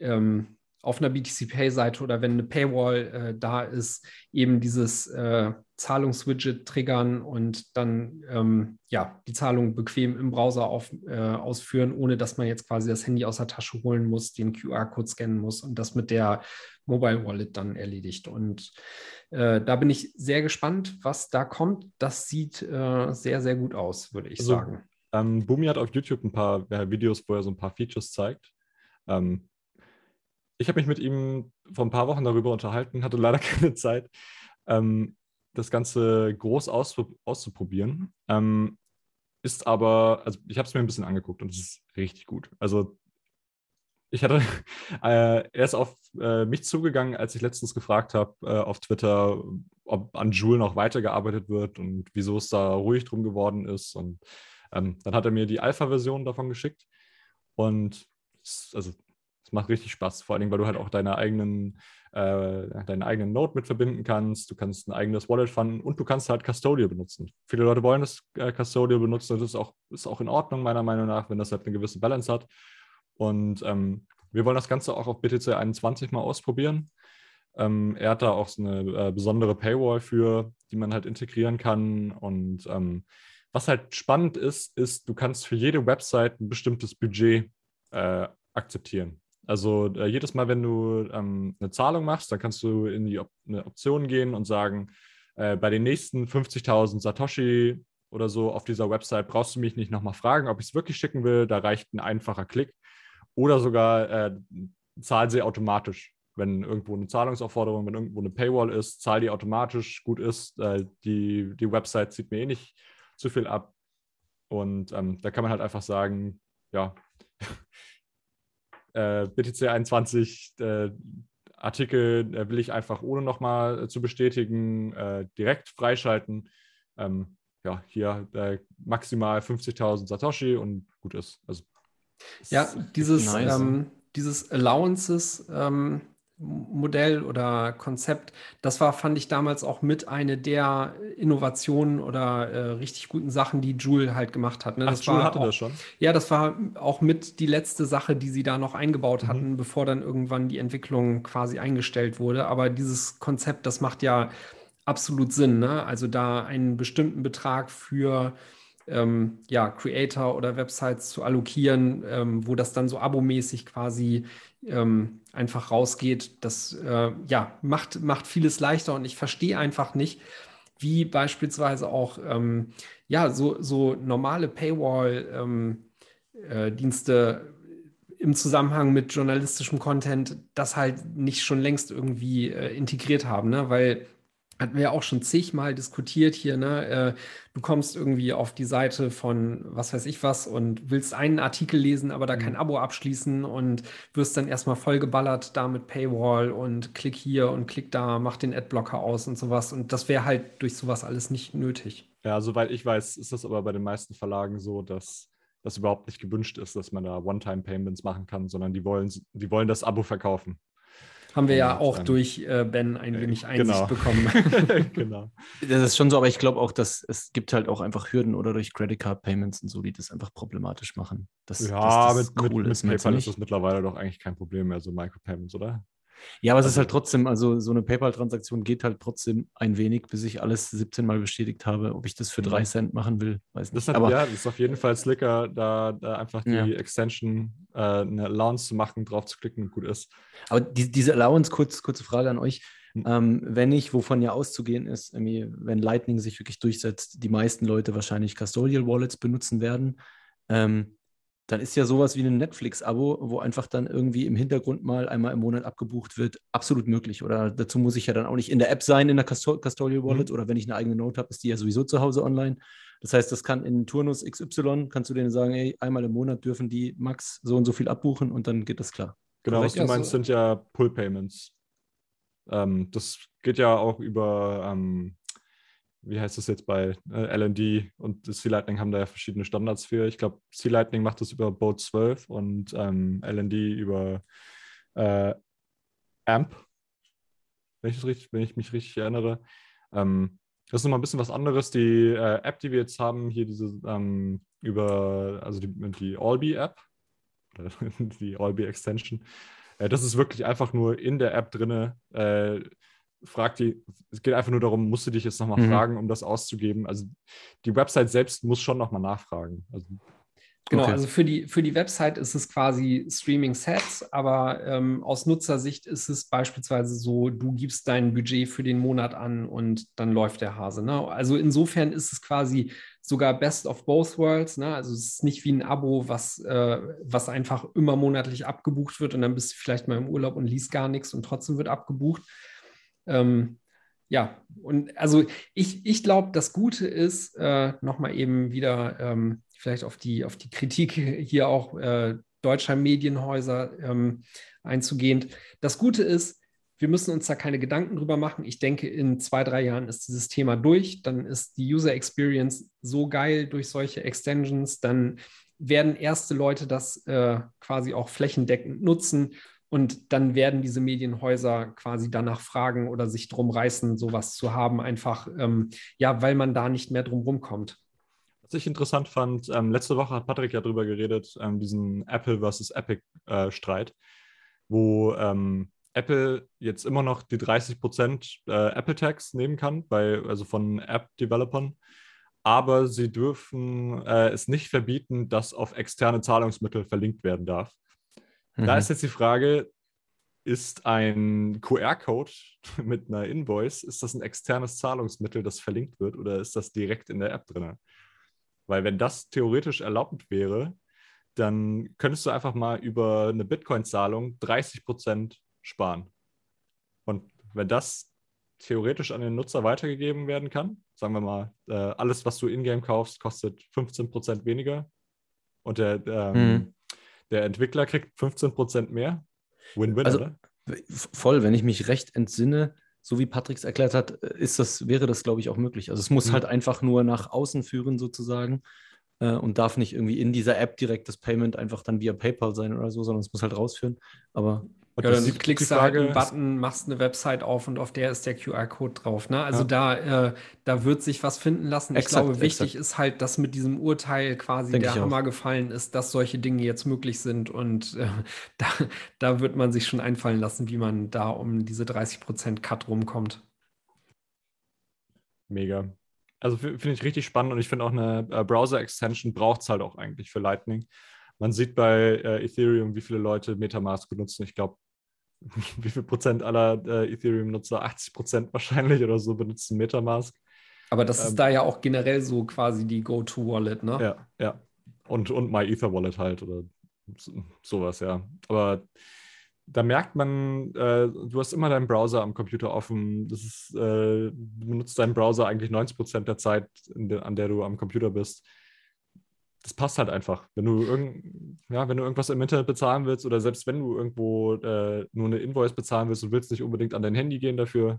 ähm, auf einer B T C Pay-Seite oder wenn eine Paywall äh, da ist, eben dieses äh, Zahlungswidget triggern und dann ähm, ja, die Zahlung bequem im Browser auf, äh, ausführen, ohne dass man jetzt quasi das Handy aus der Tasche holen muss, den Q R-Code scannen muss und das mit der Mobile Wallet dann erledigt. Und äh, da bin ich sehr gespannt, was da kommt. Das sieht äh, sehr, sehr gut aus, würde ich also, sagen. Ähm, Bumi hat auf YouTube ein paar äh, Videos, wo er so ein paar Features zeigt. Ähm, ich habe mich mit ihm vor ein paar Wochen darüber unterhalten, hatte leider keine Zeit. Ähm, das Ganze groß auszupro- auszuprobieren. Ähm, ist aber, also ich habe es mir ein bisschen angeguckt und es ist richtig gut. Also ich hatte, äh, er ist auf äh, mich zugegangen, als ich letztens gefragt habe äh, auf Twitter, ob an Joule noch weitergearbeitet wird und wieso es da ruhig drum geworden ist. Und ähm, dann hat er mir die Alpha-Version davon geschickt und also Das macht richtig Spaß, vor allem, weil du halt auch deine eigenen, äh, deinen eigenen Node mit verbinden kannst. Du kannst ein eigenes Wallet fanden und du kannst halt Custodial benutzen. Viele Leute wollen das äh, Custodial benutzen und das ist auch, ist auch in Ordnung, meiner Meinung nach, wenn das halt eine gewisse Balance hat. Und ähm, wir wollen das Ganze auch auf B T C einundzwanzig mal ausprobieren. Ähm, er hat da auch so eine äh, besondere Paywall für, die man halt integrieren kann. Und ähm, was halt spannend ist, ist, du kannst für jede Website ein bestimmtes Budget äh, akzeptieren. Also äh, jedes Mal, wenn du ähm, eine Zahlung machst, dann kannst du in die Op- eine Option gehen und sagen, äh, bei den nächsten fünfzigtausend Satoshi oder so auf dieser Website brauchst du mich nicht nochmal fragen, ob ich es wirklich schicken will. Da reicht ein einfacher Klick. Oder sogar äh, zahlen sie automatisch. Wenn irgendwo eine Zahlungsaufforderung, wenn irgendwo eine Paywall ist, zahl die automatisch, gut ist. Äh, die, die Website zieht mir eh nicht zu viel ab. Und ähm, da kann man halt einfach sagen, ja, äh, B T C einundzwanzig äh, Artikel äh, will ich einfach ohne nochmal äh, zu bestätigen, äh, direkt freischalten. Ähm, ja, hier äh, maximal fünfzigtausend Satoshi und gut ist. Also, ja, dieses, nice. ähm, dieses Allowances-Modell ähm, oder Konzept, das war, fand ich damals auch mit eine der Innovationen oder äh, richtig guten Sachen, die Joule halt gemacht hat. Ne? Ach, das Joule war hatte auch, das schon? Ja, das war auch mit die letzte Sache, die sie da noch eingebaut mhm. hatten, bevor dann irgendwann die Entwicklung quasi eingestellt wurde. Aber dieses Konzept, das macht ja absolut Sinn. Ne? Also da einen bestimmten Betrag für Ähm, ja, Creator oder Websites zu allokieren, ähm, wo das dann so abomäßig quasi ähm, einfach rausgeht. Das äh, ja, macht, macht vieles leichter und ich verstehe einfach nicht, wie beispielsweise auch ähm, ja, so, so normale Paywall-Dienste ähm, äh, im Zusammenhang mit journalistischem Content das halt nicht schon längst irgendwie äh, integriert haben, ne? Weil hatten wir ja auch schon zigmal diskutiert hier, ne? Du kommst irgendwie auf die Seite von was weiß ich was und willst einen Artikel lesen, aber da kein Abo abschließen und wirst dann erstmal vollgeballert da mit Paywall und klick hier und klick da, mach den Adblocker aus und sowas. Und das wäre halt durch sowas alles nicht nötig. Ja, soweit ich weiß, ist das aber bei den meisten Verlagen so, dass das überhaupt nicht gewünscht ist, dass man da One-Time-Payments machen kann, sondern die wollen, die wollen das Abo verkaufen. Haben wir ja auch durch äh, Ben ein wenig Einsicht genau. bekommen. Genau. Das ist schon so, aber ich glaube auch, dass es gibt halt auch einfach Hürden oder durch Credit Card Payments und so, die das einfach problematisch machen. Das, ja, dass das mit, cool mit, ist, mit PayPal ist das mittlerweile doch eigentlich kein Problem mehr, so Micropayments, oder? Ja, aber also, es ist halt trotzdem, also so eine PayPal-Transaktion geht halt trotzdem ein wenig, bis ich alles siebzehn Mal bestätigt habe, ob ich das für drei mhm. Cent machen will, weiß nicht. Das hat, aber, ja, das ist auf jeden Fall slicker, da, da einfach die ja. Extension, äh, eine Allowance zu machen, drauf zu klicken, gut ist. Aber die, diese Allowance, kurz, kurze Frage an euch, mhm. ähm, wenn ich, wovon ja auszugehen ist, irgendwie, wenn Lightning sich wirklich durchsetzt, die meisten Leute wahrscheinlich Custodial Wallets benutzen werden, ähm, dann ist ja sowas wie ein Netflix-Abo, wo einfach dann irgendwie im Hintergrund mal einmal im Monat abgebucht wird, absolut möglich. Oder dazu muss ich ja dann auch nicht in der App sein, in der Custodial Wallet. Mhm. Oder wenn ich eine eigene Note habe, ist die ja sowieso zu Hause online. Das heißt, das kann in Turnus X Y, kannst du denen sagen, ey, einmal im Monat dürfen die max so und so viel abbuchen und dann geht das klar. Genau, was du meinst, sind ja Pull-Payments. Ähm, das geht ja auch über... Ähm wie heißt das jetzt bei äh, L N D und C-Lightning haben da ja verschiedene Standards für. Ich glaube, C-Lightning macht das über Boat zwölf und ähm, L N D über äh, A M P, wenn ich, das richtig, wenn ich mich richtig erinnere. Ähm, das ist nochmal ein bisschen was anderes. Die äh, App, die wir jetzt haben, hier diese ähm, über, also die, die Alby-App, die Alby-Extension, äh, das ist wirklich einfach nur in der App drinne. Äh, fragt die, es geht einfach nur darum, musst du dich jetzt nochmal mhm. fragen, um das auszugeben. Also die Website selbst muss schon nochmal nachfragen. Also, genau, okay. Also für die, für die Website ist es quasi Streaming-Sets, aber ähm, aus Nutzersicht ist es beispielsweise so, du gibst dein Budget für den Monat an und dann läuft der Hase. Ne? Also insofern ist es quasi sogar best of both worlds. Ne? Also es ist nicht wie ein Abo, was, äh, was einfach immer monatlich abgebucht wird und dann bist du vielleicht mal im Urlaub und liest gar nichts und trotzdem wird abgebucht. Ähm, ja, und also ich, ich glaube, das Gute ist, äh, nochmal eben wieder ähm, vielleicht auf die, auf die Kritik hier auch äh, deutscher Medienhäuser ähm, einzugehend. Das Gute ist, wir müssen uns da keine Gedanken drüber machen. Ich denke, in zwei, drei Jahren ist dieses Thema durch. Dann ist die User Experience so geil durch solche Extensions. Dann werden erste Leute das äh, quasi auch flächendeckend nutzen und dann werden diese Medienhäuser quasi danach fragen oder sich drum reißen, sowas zu haben, einfach, ähm, ja, weil man da nicht mehr drum rumkommt. Was ich interessant fand, ähm, letzte Woche hat Patrick ja drüber geredet, ähm, diesen Apple versus Epic-Streit, äh, wo ähm, Apple jetzt immer noch die dreißig Prozent äh, Apple-Tax nehmen kann, bei, also von App-Developern, aber sie dürfen äh, es nicht verbieten, dass auf externe Zahlungsmittel verlinkt werden darf. Mhm. Da ist jetzt die Frage, ist ein Q R-Code mit einer Invoice, ist das ein externes Zahlungsmittel, das verlinkt wird, oder ist das direkt in der App drin? Weil wenn das theoretisch erlaubt wäre, dann könntest du einfach mal über eine Bitcoin-Zahlung dreißig Prozent sparen. Und wenn das theoretisch an den Nutzer weitergegeben werden kann, sagen wir mal, äh, alles, was du in-game kaufst, kostet fünfzehn Prozent weniger und der, ähm, mhm. der Entwickler kriegt fünfzehn Prozent mehr. Win-win, also, oder? Voll, wenn ich mich recht entsinne, so wie Patrick es erklärt hat, ist das, wäre das, glaube ich, auch möglich. Also es muss mhm. halt einfach nur nach außen führen sozusagen äh, und darf nicht irgendwie in dieser App direkt das Payment einfach dann via PayPal sein oder so, sondern es muss halt rausführen. Aber und ja, dann klickst du halt einen Button, machst eine Website auf und auf der ist der Q R-Code drauf. Ne? Also ja. da, äh, da wird sich was finden lassen. Exakt, ich glaube, wichtig exakt. ist halt, dass mit diesem Urteil quasi Denk der Hammer auch. gefallen ist, dass solche Dinge jetzt möglich sind. Und äh, da, da wird man sich schon einfallen lassen, wie man da um diese dreißig Prozent Cut rumkommt. Mega. Also f- finde ich richtig spannend und ich finde auch eine äh, Browser-Extension braucht es halt auch eigentlich für Lightning. Man sieht bei äh, Ethereum, wie viele Leute MetaMask benutzen. Ich glaube, wie viel Prozent aller äh, Ethereum-Nutzer, achtzig Prozent wahrscheinlich oder so, benutzen MetaMask. Aber das ähm, ist da ja auch generell so quasi die Go-To-Wallet, ne? Ja, ja. Und, und MyEther-Wallet halt oder so, sowas, ja. Aber da merkt man, äh, du hast immer deinen Browser am Computer offen. Das ist, äh, du benutzt deinen Browser eigentlich neunzig Prozent der Zeit, in de- an der du am Computer bist. Das passt halt einfach. Wenn du, irgend, ja, wenn du irgendwas im Internet bezahlen willst oder selbst wenn du irgendwo äh, nur eine Invoice bezahlen willst und willst nicht unbedingt an dein Handy gehen dafür,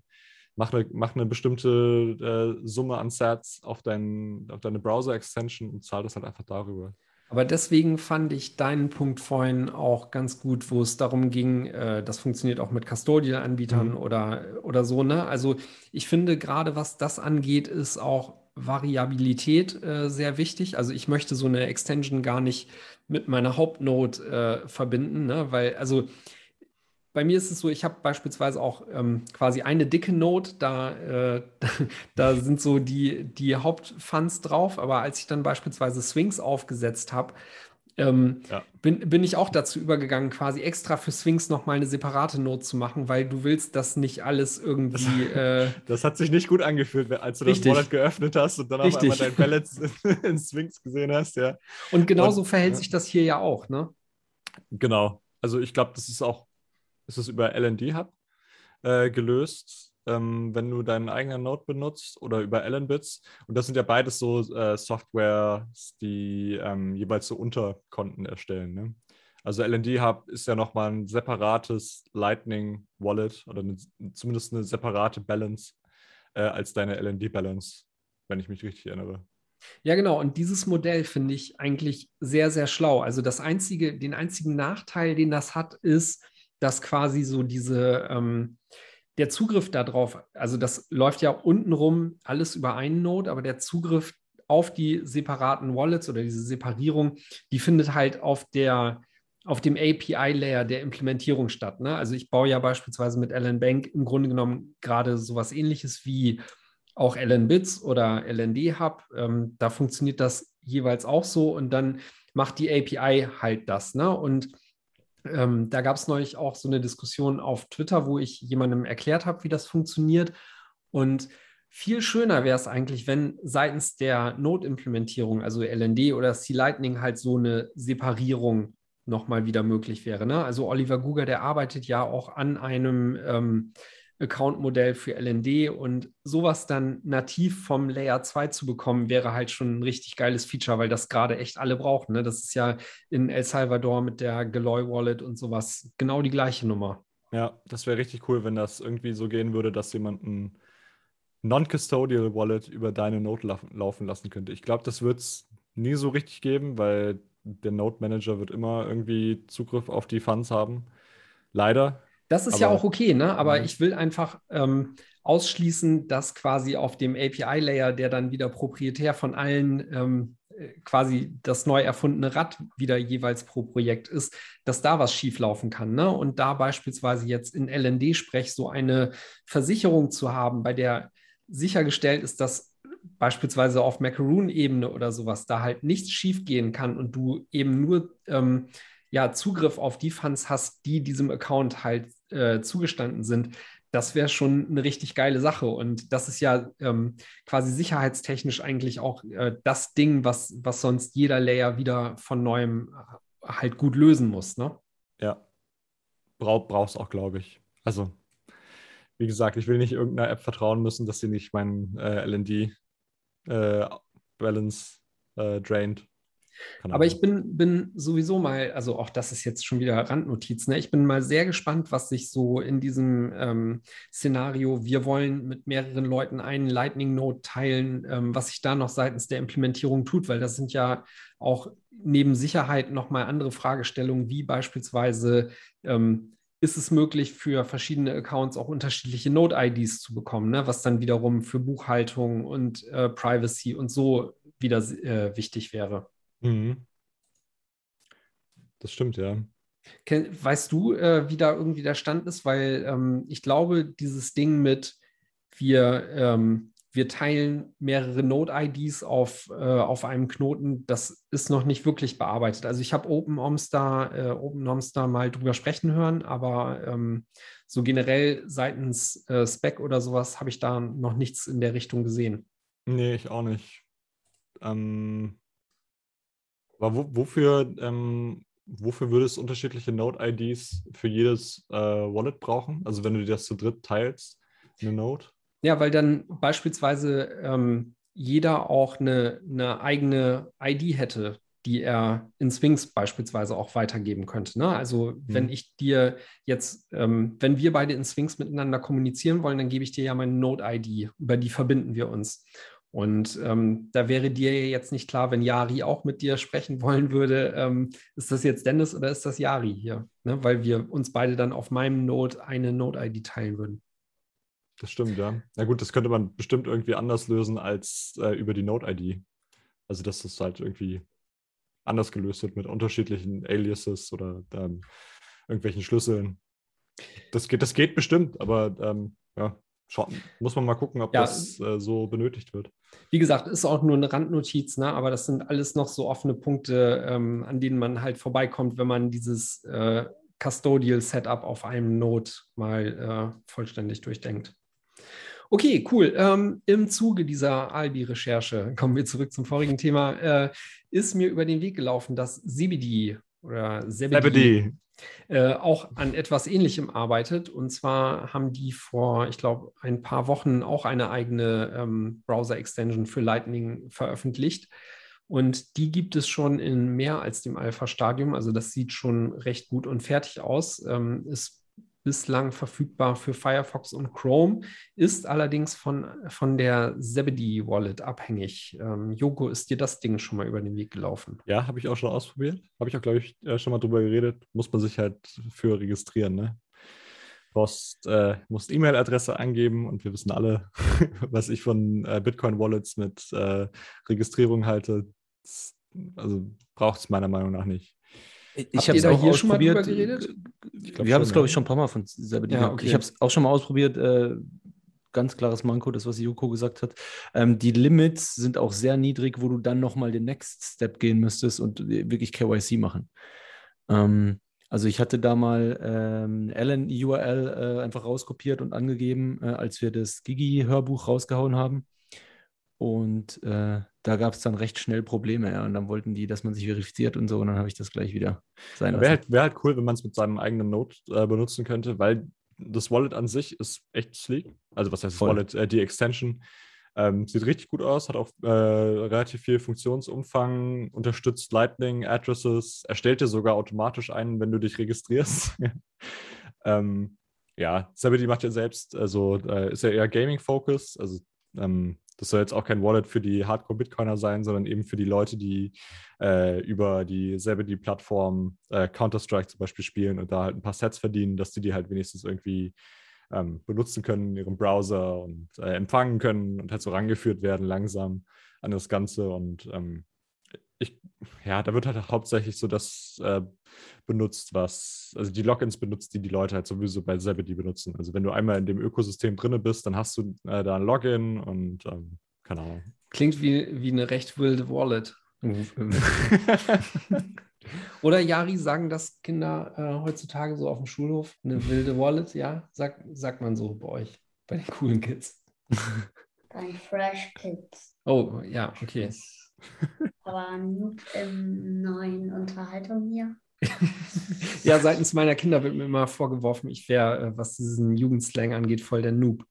mach eine, mach eine bestimmte äh, Summe an Sats auf, dein, auf deine Browser-Extension und zahl das halt einfach darüber. Aber deswegen fand ich deinen Punkt vorhin auch ganz gut, wo es darum ging, äh, das funktioniert auch mit Custodial-Anbietern mhm. oder, oder so, ne? Also ich finde gerade, was das angeht, ist auch Variabilität äh, sehr wichtig. Also ich möchte so eine Extension gar nicht mit meiner Hauptnode äh, verbinden, ne? Weil, also bei mir ist es so, ich habe beispielsweise auch ähm, quasi eine dicke Node, da, äh, da sind so die, die Hauptfunds drauf, aber als ich dann beispielsweise Sphinx aufgesetzt habe, Ähm, ja. bin, bin ich auch dazu übergegangen, quasi extra für Sphinx nochmal eine separate Note zu machen, weil du willst das nicht alles irgendwie... Das, äh, das hat sich nicht gut angefühlt, als du richtig. das Wallet geöffnet hast und dann auf einmal dein Balance in, in Sphinx gesehen hast, ja. Und genauso und, verhält ja. sich das hier ja auch, ne? Genau. Also ich glaube, das ist auch, ist das über L N D Hub äh, gelöst, ähm, wenn du deinen eigenen Note benutzt oder über L N Bits. Und das sind ja beides so äh, Softwares, die ähm, jeweils so Unterkonten erstellen. Ne? Also L N D Hub ist ja nochmal ein separates Lightning-Wallet oder eine, zumindest eine separate Balance äh, als deine L N D Balance, wenn ich mich richtig erinnere. Ja, genau. Und dieses Modell finde ich eigentlich sehr, sehr schlau. Also das einzige, den einzigen Nachteil, den das hat, ist, dass quasi so diese... Ähm, Der Zugriff darauf, also das läuft ja untenrum alles über einen Node, aber der Zugriff auf die separaten Wallets oder diese Separierung, die findet halt auf der, auf dem A P I-Layer der Implementierung statt. Ne? Also ich baue ja beispielsweise mit L N Bank im Grunde genommen gerade sowas ähnliches wie auch L N Bits oder L N D Hub. Ähm, da funktioniert das jeweils auch so und dann macht die A P I halt das. Ne? Und Ähm, da gab es neulich auch so eine Diskussion auf Twitter, wo ich jemandem erklärt habe, wie das funktioniert. Und viel schöner wäre es eigentlich, wenn seitens der Node-Implementierung, also L N D oder C-Lightning, halt so eine Separierung nochmal wieder möglich wäre. Ne? Also Oliver Guger, der arbeitet ja auch an einem ähm, Account-Modell für L N D und sowas dann nativ vom Layer zwei zu bekommen, wäre halt schon ein richtig geiles Feature, weil das gerade echt alle brauchen. Ne? Das ist ja in El Salvador mit der Geloy-Wallet und sowas genau die gleiche Nummer. Ja, das wäre richtig cool, wenn das irgendwie so gehen würde, dass jemand ein Non-Custodial-Wallet über deine Node laufen lassen könnte. Ich glaube, das wird es nie so richtig geben, weil der Node Manager wird immer irgendwie Zugriff auf die Funds haben. Leider. Das ist aber, ja auch okay, ne? Aber ich will einfach ähm, ausschließen, dass quasi auf dem A P I-Layer, der dann wieder proprietär von allen ähm, quasi das neu erfundene Rad wieder jeweils pro Projekt ist, dass da was schieflaufen kann, ne? Und da beispielsweise jetzt in L N D-Sprech so eine Versicherung zu haben, bei der sichergestellt ist, dass beispielsweise auf Macaroon-Ebene oder sowas da halt nichts schiefgehen kann und du eben nur ähm, ja, Zugriff auf die Funds hast, die diesem Account halt äh, zugestanden sind. Das wäre schon eine richtig geile Sache. Und das ist ja ähm, quasi sicherheitstechnisch eigentlich auch äh, das Ding, was, was sonst jeder Layer wieder von neuem halt gut lösen muss, ne? Ja, Bra- brauchst auch, glaube ich. Also, wie gesagt, ich will nicht irgendeiner App vertrauen müssen, dass sie nicht meinen äh, L N D-Balance äh, äh, draint. Kann aber ich bin, bin sowieso mal, also auch das ist jetzt schon wieder Randnotiz, ne? Ich bin mal sehr gespannt, was sich so in diesem ähm, Szenario, wir wollen mit mehreren Leuten einen Lightning-Node teilen, ähm, was sich da noch seitens der Implementierung tut, weil das sind ja auch neben Sicherheit nochmal andere Fragestellungen, wie beispielsweise ähm, ist es möglich, für verschiedene Accounts auch unterschiedliche Node-I Ds zu bekommen, ne? Was dann wiederum für Buchhaltung und äh, Privacy und so wieder äh, wichtig wäre. Das stimmt, ja. Weißt du, äh, wie da irgendwie der Stand ist? Weil ähm, ich glaube, dieses Ding mit wir, ähm, wir teilen mehrere Node-I Ds auf, äh, auf einem Knoten, das ist noch nicht wirklich bearbeitet. Also ich habe OpenOMS da, äh, OpenOMS da mal drüber sprechen hören, aber ähm, so generell seitens äh, Spec oder sowas habe ich da noch nichts in der Richtung gesehen. Nee, ich auch nicht. Ähm... Aber wo, wofür, ähm, wofür würde es unterschiedliche Node-I Ds für jedes äh, Wallet brauchen? Also wenn du das zu dritt teilst, eine Node? Ja, weil dann beispielsweise ähm, jeder auch eine, eine eigene I D hätte, die er in Sphinx beispielsweise auch weitergeben könnte, ne? Also hm. wenn ich dir jetzt, ähm, wenn wir beide in Sphinx miteinander kommunizieren wollen, dann gebe ich dir ja meine Node-I D, über die verbinden wir uns. Und ähm, da wäre dir jetzt nicht klar, wenn Yari auch mit dir sprechen wollen würde, ähm, ist das jetzt Dennis oder ist das Yari hier? Ne? Weil wir uns beide dann auf meinem Node eine Node-I D teilen würden. Das stimmt, ja. Na gut, das könnte man bestimmt irgendwie anders lösen als äh, über die Node-I D. Also dass das halt irgendwie anders gelöst wird mit unterschiedlichen Aliases oder ähm, irgendwelchen Schlüsseln. Das geht, das geht bestimmt, aber ähm, ja. Schauen. Muss man mal gucken, ob ja, das äh, so benötigt wird. Wie gesagt, ist auch nur eine Randnotiz, ne? Aber das sind alles noch so offene Punkte, ähm, an denen man halt vorbeikommt, wenn man dieses äh, Custodial-Setup auf einem Node mal äh, vollständig durchdenkt. Okay, cool. Ähm, im Zuge dieser Albi-Recherche, kommen wir zurück zum vorigen Thema, äh, ist mir über den Weg gelaufen, dass Zebedee oder Zebedee Äh, auch an etwas Ähnlichem arbeitet. Und zwar haben die vor, ich glaube, ein paar Wochen auch eine eigene ähm, Browser-Extension für Lightning veröffentlicht. Und die gibt es schon in mehr als dem Alpha-Stadium. Also das sieht schon recht gut und fertig aus. Ähm, ist bislang verfügbar für Firefox und Chrome, ist allerdings von, von der Zebedee-Wallet abhängig. Ähm, Joko, ist dir das Ding schon mal über den Weg gelaufen? Ja, habe ich auch schon ausprobiert. Habe ich auch, glaube ich, äh, schon mal drüber geredet. Muss man sich halt für registrieren, ne? Du brauchst, äh, musst E-Mail-Adresse angeben und wir wissen alle, was ich von äh, Bitcoin-Wallets mit äh, Registrierung halte. Also braucht es meiner Meinung nach nicht. Ich habe es auch hier schon mal drüber geredet. Wir haben es, glaube ich, schon ein paar Mal von Zebedee. Ja, okay. Ich habe es auch schon mal ausprobiert. Äh, ganz klares Manko, das, was Joko gesagt hat. Ähm, die Limits sind auch sehr niedrig, wo du dann nochmal den Next Step gehen müsstest und wirklich K Y C machen. Ähm, also ich hatte da mal ähm, L N U R L äh, einfach rauskopiert und angegeben, äh, als wir das Gigi-Hörbuch rausgehauen haben. Und äh, da gab es dann recht schnell Probleme, ja. Und dann wollten die, dass man sich verifiziert und so. Und dann habe ich das gleich wieder sein lassen. Wäre halt, wär halt cool, wenn man es mit seinem eigenen Node äh, benutzen könnte, weil das Wallet an sich ist echt sleek. Also was heißt das Wallet? Äh, die Extension ähm, sieht richtig gut aus, hat auch äh, relativ viel Funktionsumfang, unterstützt Lightning, Addresses, erstellt dir sogar automatisch einen, wenn du dich registrierst. ähm, ja, Zebedee macht ja selbst, also äh, ist ja eher Gaming-Focus, also ähm, Das soll jetzt auch kein Wallet für die Hardcore-Bitcoiner sein, sondern eben für die Leute, die äh, über die Zebedee-Plattform äh, Counter-Strike zum Beispiel spielen und da halt ein paar Sets verdienen, dass die die halt wenigstens irgendwie ähm, benutzen können in ihrem Browser und äh, empfangen können und halt so rangeführt werden langsam an das Ganze. Und ähm, ich, ja, da wird halt hauptsächlich so das äh, benutzt, was, also die Logins benutzt, die die Leute halt sowieso bei Zebedee benutzen. Also wenn du einmal in dem Ökosystem drin bist, dann hast du äh, da ein Login und ähm, keine Ahnung. Klingt wie, wie eine recht wilde Wallet. Oder Yari, sagen das Kinder äh, heutzutage so auf dem Schulhof? Eine wilde Wallet, ja? Sag, sagt man so bei euch, bei den coolen Kids. Bei Fresh Kids. Oh, ja, okay. Aber nur im neuen Unterhaltung hier. Ja, seitens meiner Kinder wird mir immer vorgeworfen, ich wäre, was diesen Jugendslang angeht, voll der Noob.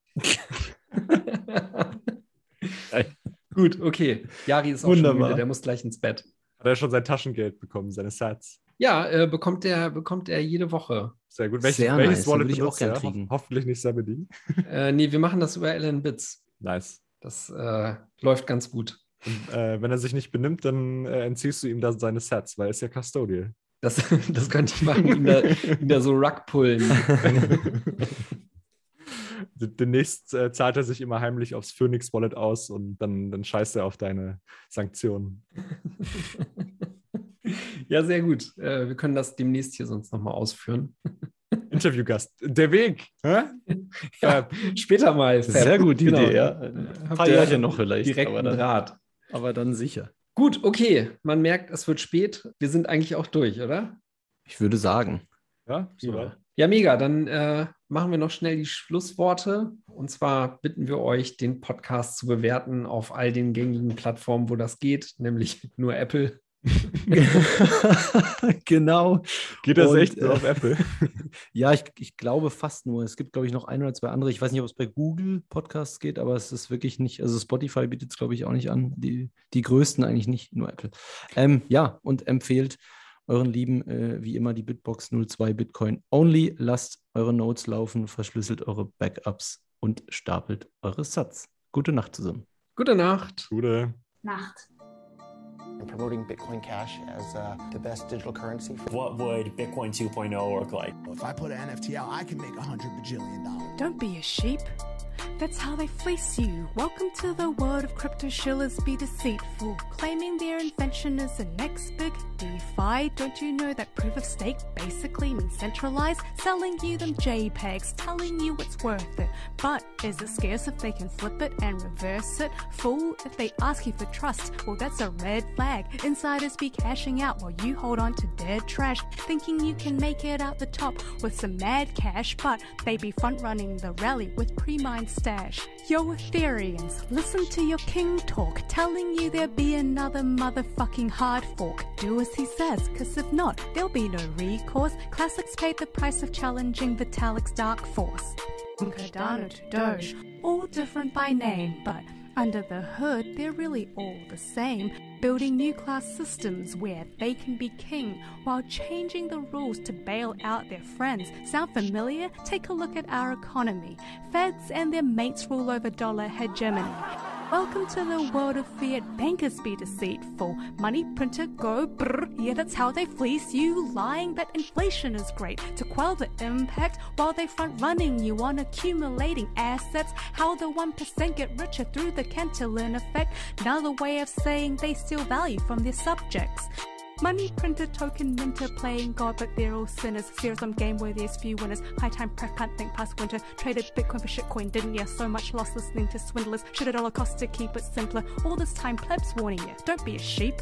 Gut, okay. Yari ist auch wunderbar. Schon wieder, der muss gleich ins Bett. Hat er schon sein Taschengeld bekommen, seine Sats? Ja, äh, bekommt, er, bekommt er jede Woche. Sehr gut. Welches, Sehr welches nice. Wallet ich auch gerne kriegen? Ho- hoffentlich nicht Zebedee. äh, nee, wir machen das über L N Bits. Nice. Das äh, läuft ganz gut. Und, äh, wenn er sich nicht benimmt, dann äh, entziehst du ihm da seine Sets, weil er ist ja Custodial. Das, das könnte ich machen, ihn da, ihn da so Rugpullen. Demnächst äh, zahlt er sich immer heimlich aufs Phoenix-Wallet aus und dann, dann scheißt er auf deine Sanktionen. Ja, sehr gut. Äh, wir können das demnächst hier sonst nochmal ausführen. Interviewgast. Der Weg. Hä? Ja, später mal. Fab. Sehr gut, die genau. Idee, ja. Ein paar Jährchen noch vielleicht. Direkt ein Draht. Aber dann sicher. Gut, okay. Man merkt, es wird spät. Wir sind eigentlich auch durch, oder? Ich würde sagen. Ja, super. Ja, mega. Dann äh, machen wir noch schnell die Schlussworte. Und zwar bitten wir euch, den Podcast zu bewerten auf all den gängigen Plattformen, wo das geht, nämlich nur Apple. Genau. Geht das und, echt nur äh, auf Apple? Ja, ich, ich glaube fast nur. Es gibt, glaube ich, noch ein oder zwei andere. Ich weiß nicht, ob es bei Google Podcasts geht, aber es ist wirklich nicht, also Spotify bietet es, glaube ich, auch nicht an. Die, die größten eigentlich nicht, nur Apple. Ähm, ja, und empfehlt euren Lieben, äh, wie immer, die Bitbox null zwei Bitcoin Only. Lasst eure Notes laufen, verschlüsselt eure Backups und stapelt eure Sats. Gute Nacht zusammen. Gute Nacht. Gute Nacht. And promoting Bitcoin Cash as uh, the best digital currency. What would Bitcoin two point oh look like? If I put an N F T out, I can make one hundred bajillion dollars. Don't be a sheep. That's how they fleece you. Welcome to the world of crypto shillers. Be deceitful, claiming their invention is the next big DeFi. Don't you know that proof of stake basically means centralized? Selling you them JPEGs, telling you it's worth it. But is it scarce if they can flip it and reverse it? Fool, if they ask you for trust, well that's a red flag. Insiders be cashing out while you hold on to dead trash, thinking you can make it out the top with some mad cash. But they be front running the rally with pre-mined stash. Yo, Ethereans, listen to your king talk, telling you there'll be another motherfucking hard fork. Do as he says, cause if not, there'll be no recourse. Classics paid the price of challenging Vitalik's dark force. From Cardano to Doge, all different by name, but under the hood, they're really all the same. Building new class systems where they can be king, while changing the rules to bail out their friends. Sound familiar? Take a look at our economy. Feds and their mates rule over dollar hegemony. Welcome to the world of fiat. Bankers be deceitful. Money printer go brr. Yeah, that's how they fleece you, lying that inflation is great to quell the impact while they front running you on accumulating assets. How the one percent get richer through the Cantillon effect. Another way of saying they steal value from their subjects. Money printer token winter playing God, but they're all sinners. Zero-sum game where there's few winners. High time prep, can't think past winter. Traded Bitcoin for shitcoin, didn't ya? So much loss listening to swindlers. Should it all cost to keep it simpler? All this time plebs warning ya, don't be a sheep.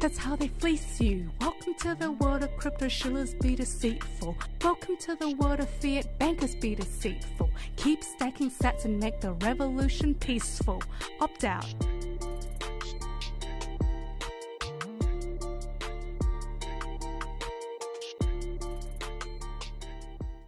That's how they fleece you. Welcome to the world of crypto shillers, be deceitful. Welcome to the world of fiat bankers, be deceitful. Keep stacking sats and make the revolution peaceful. Opt out.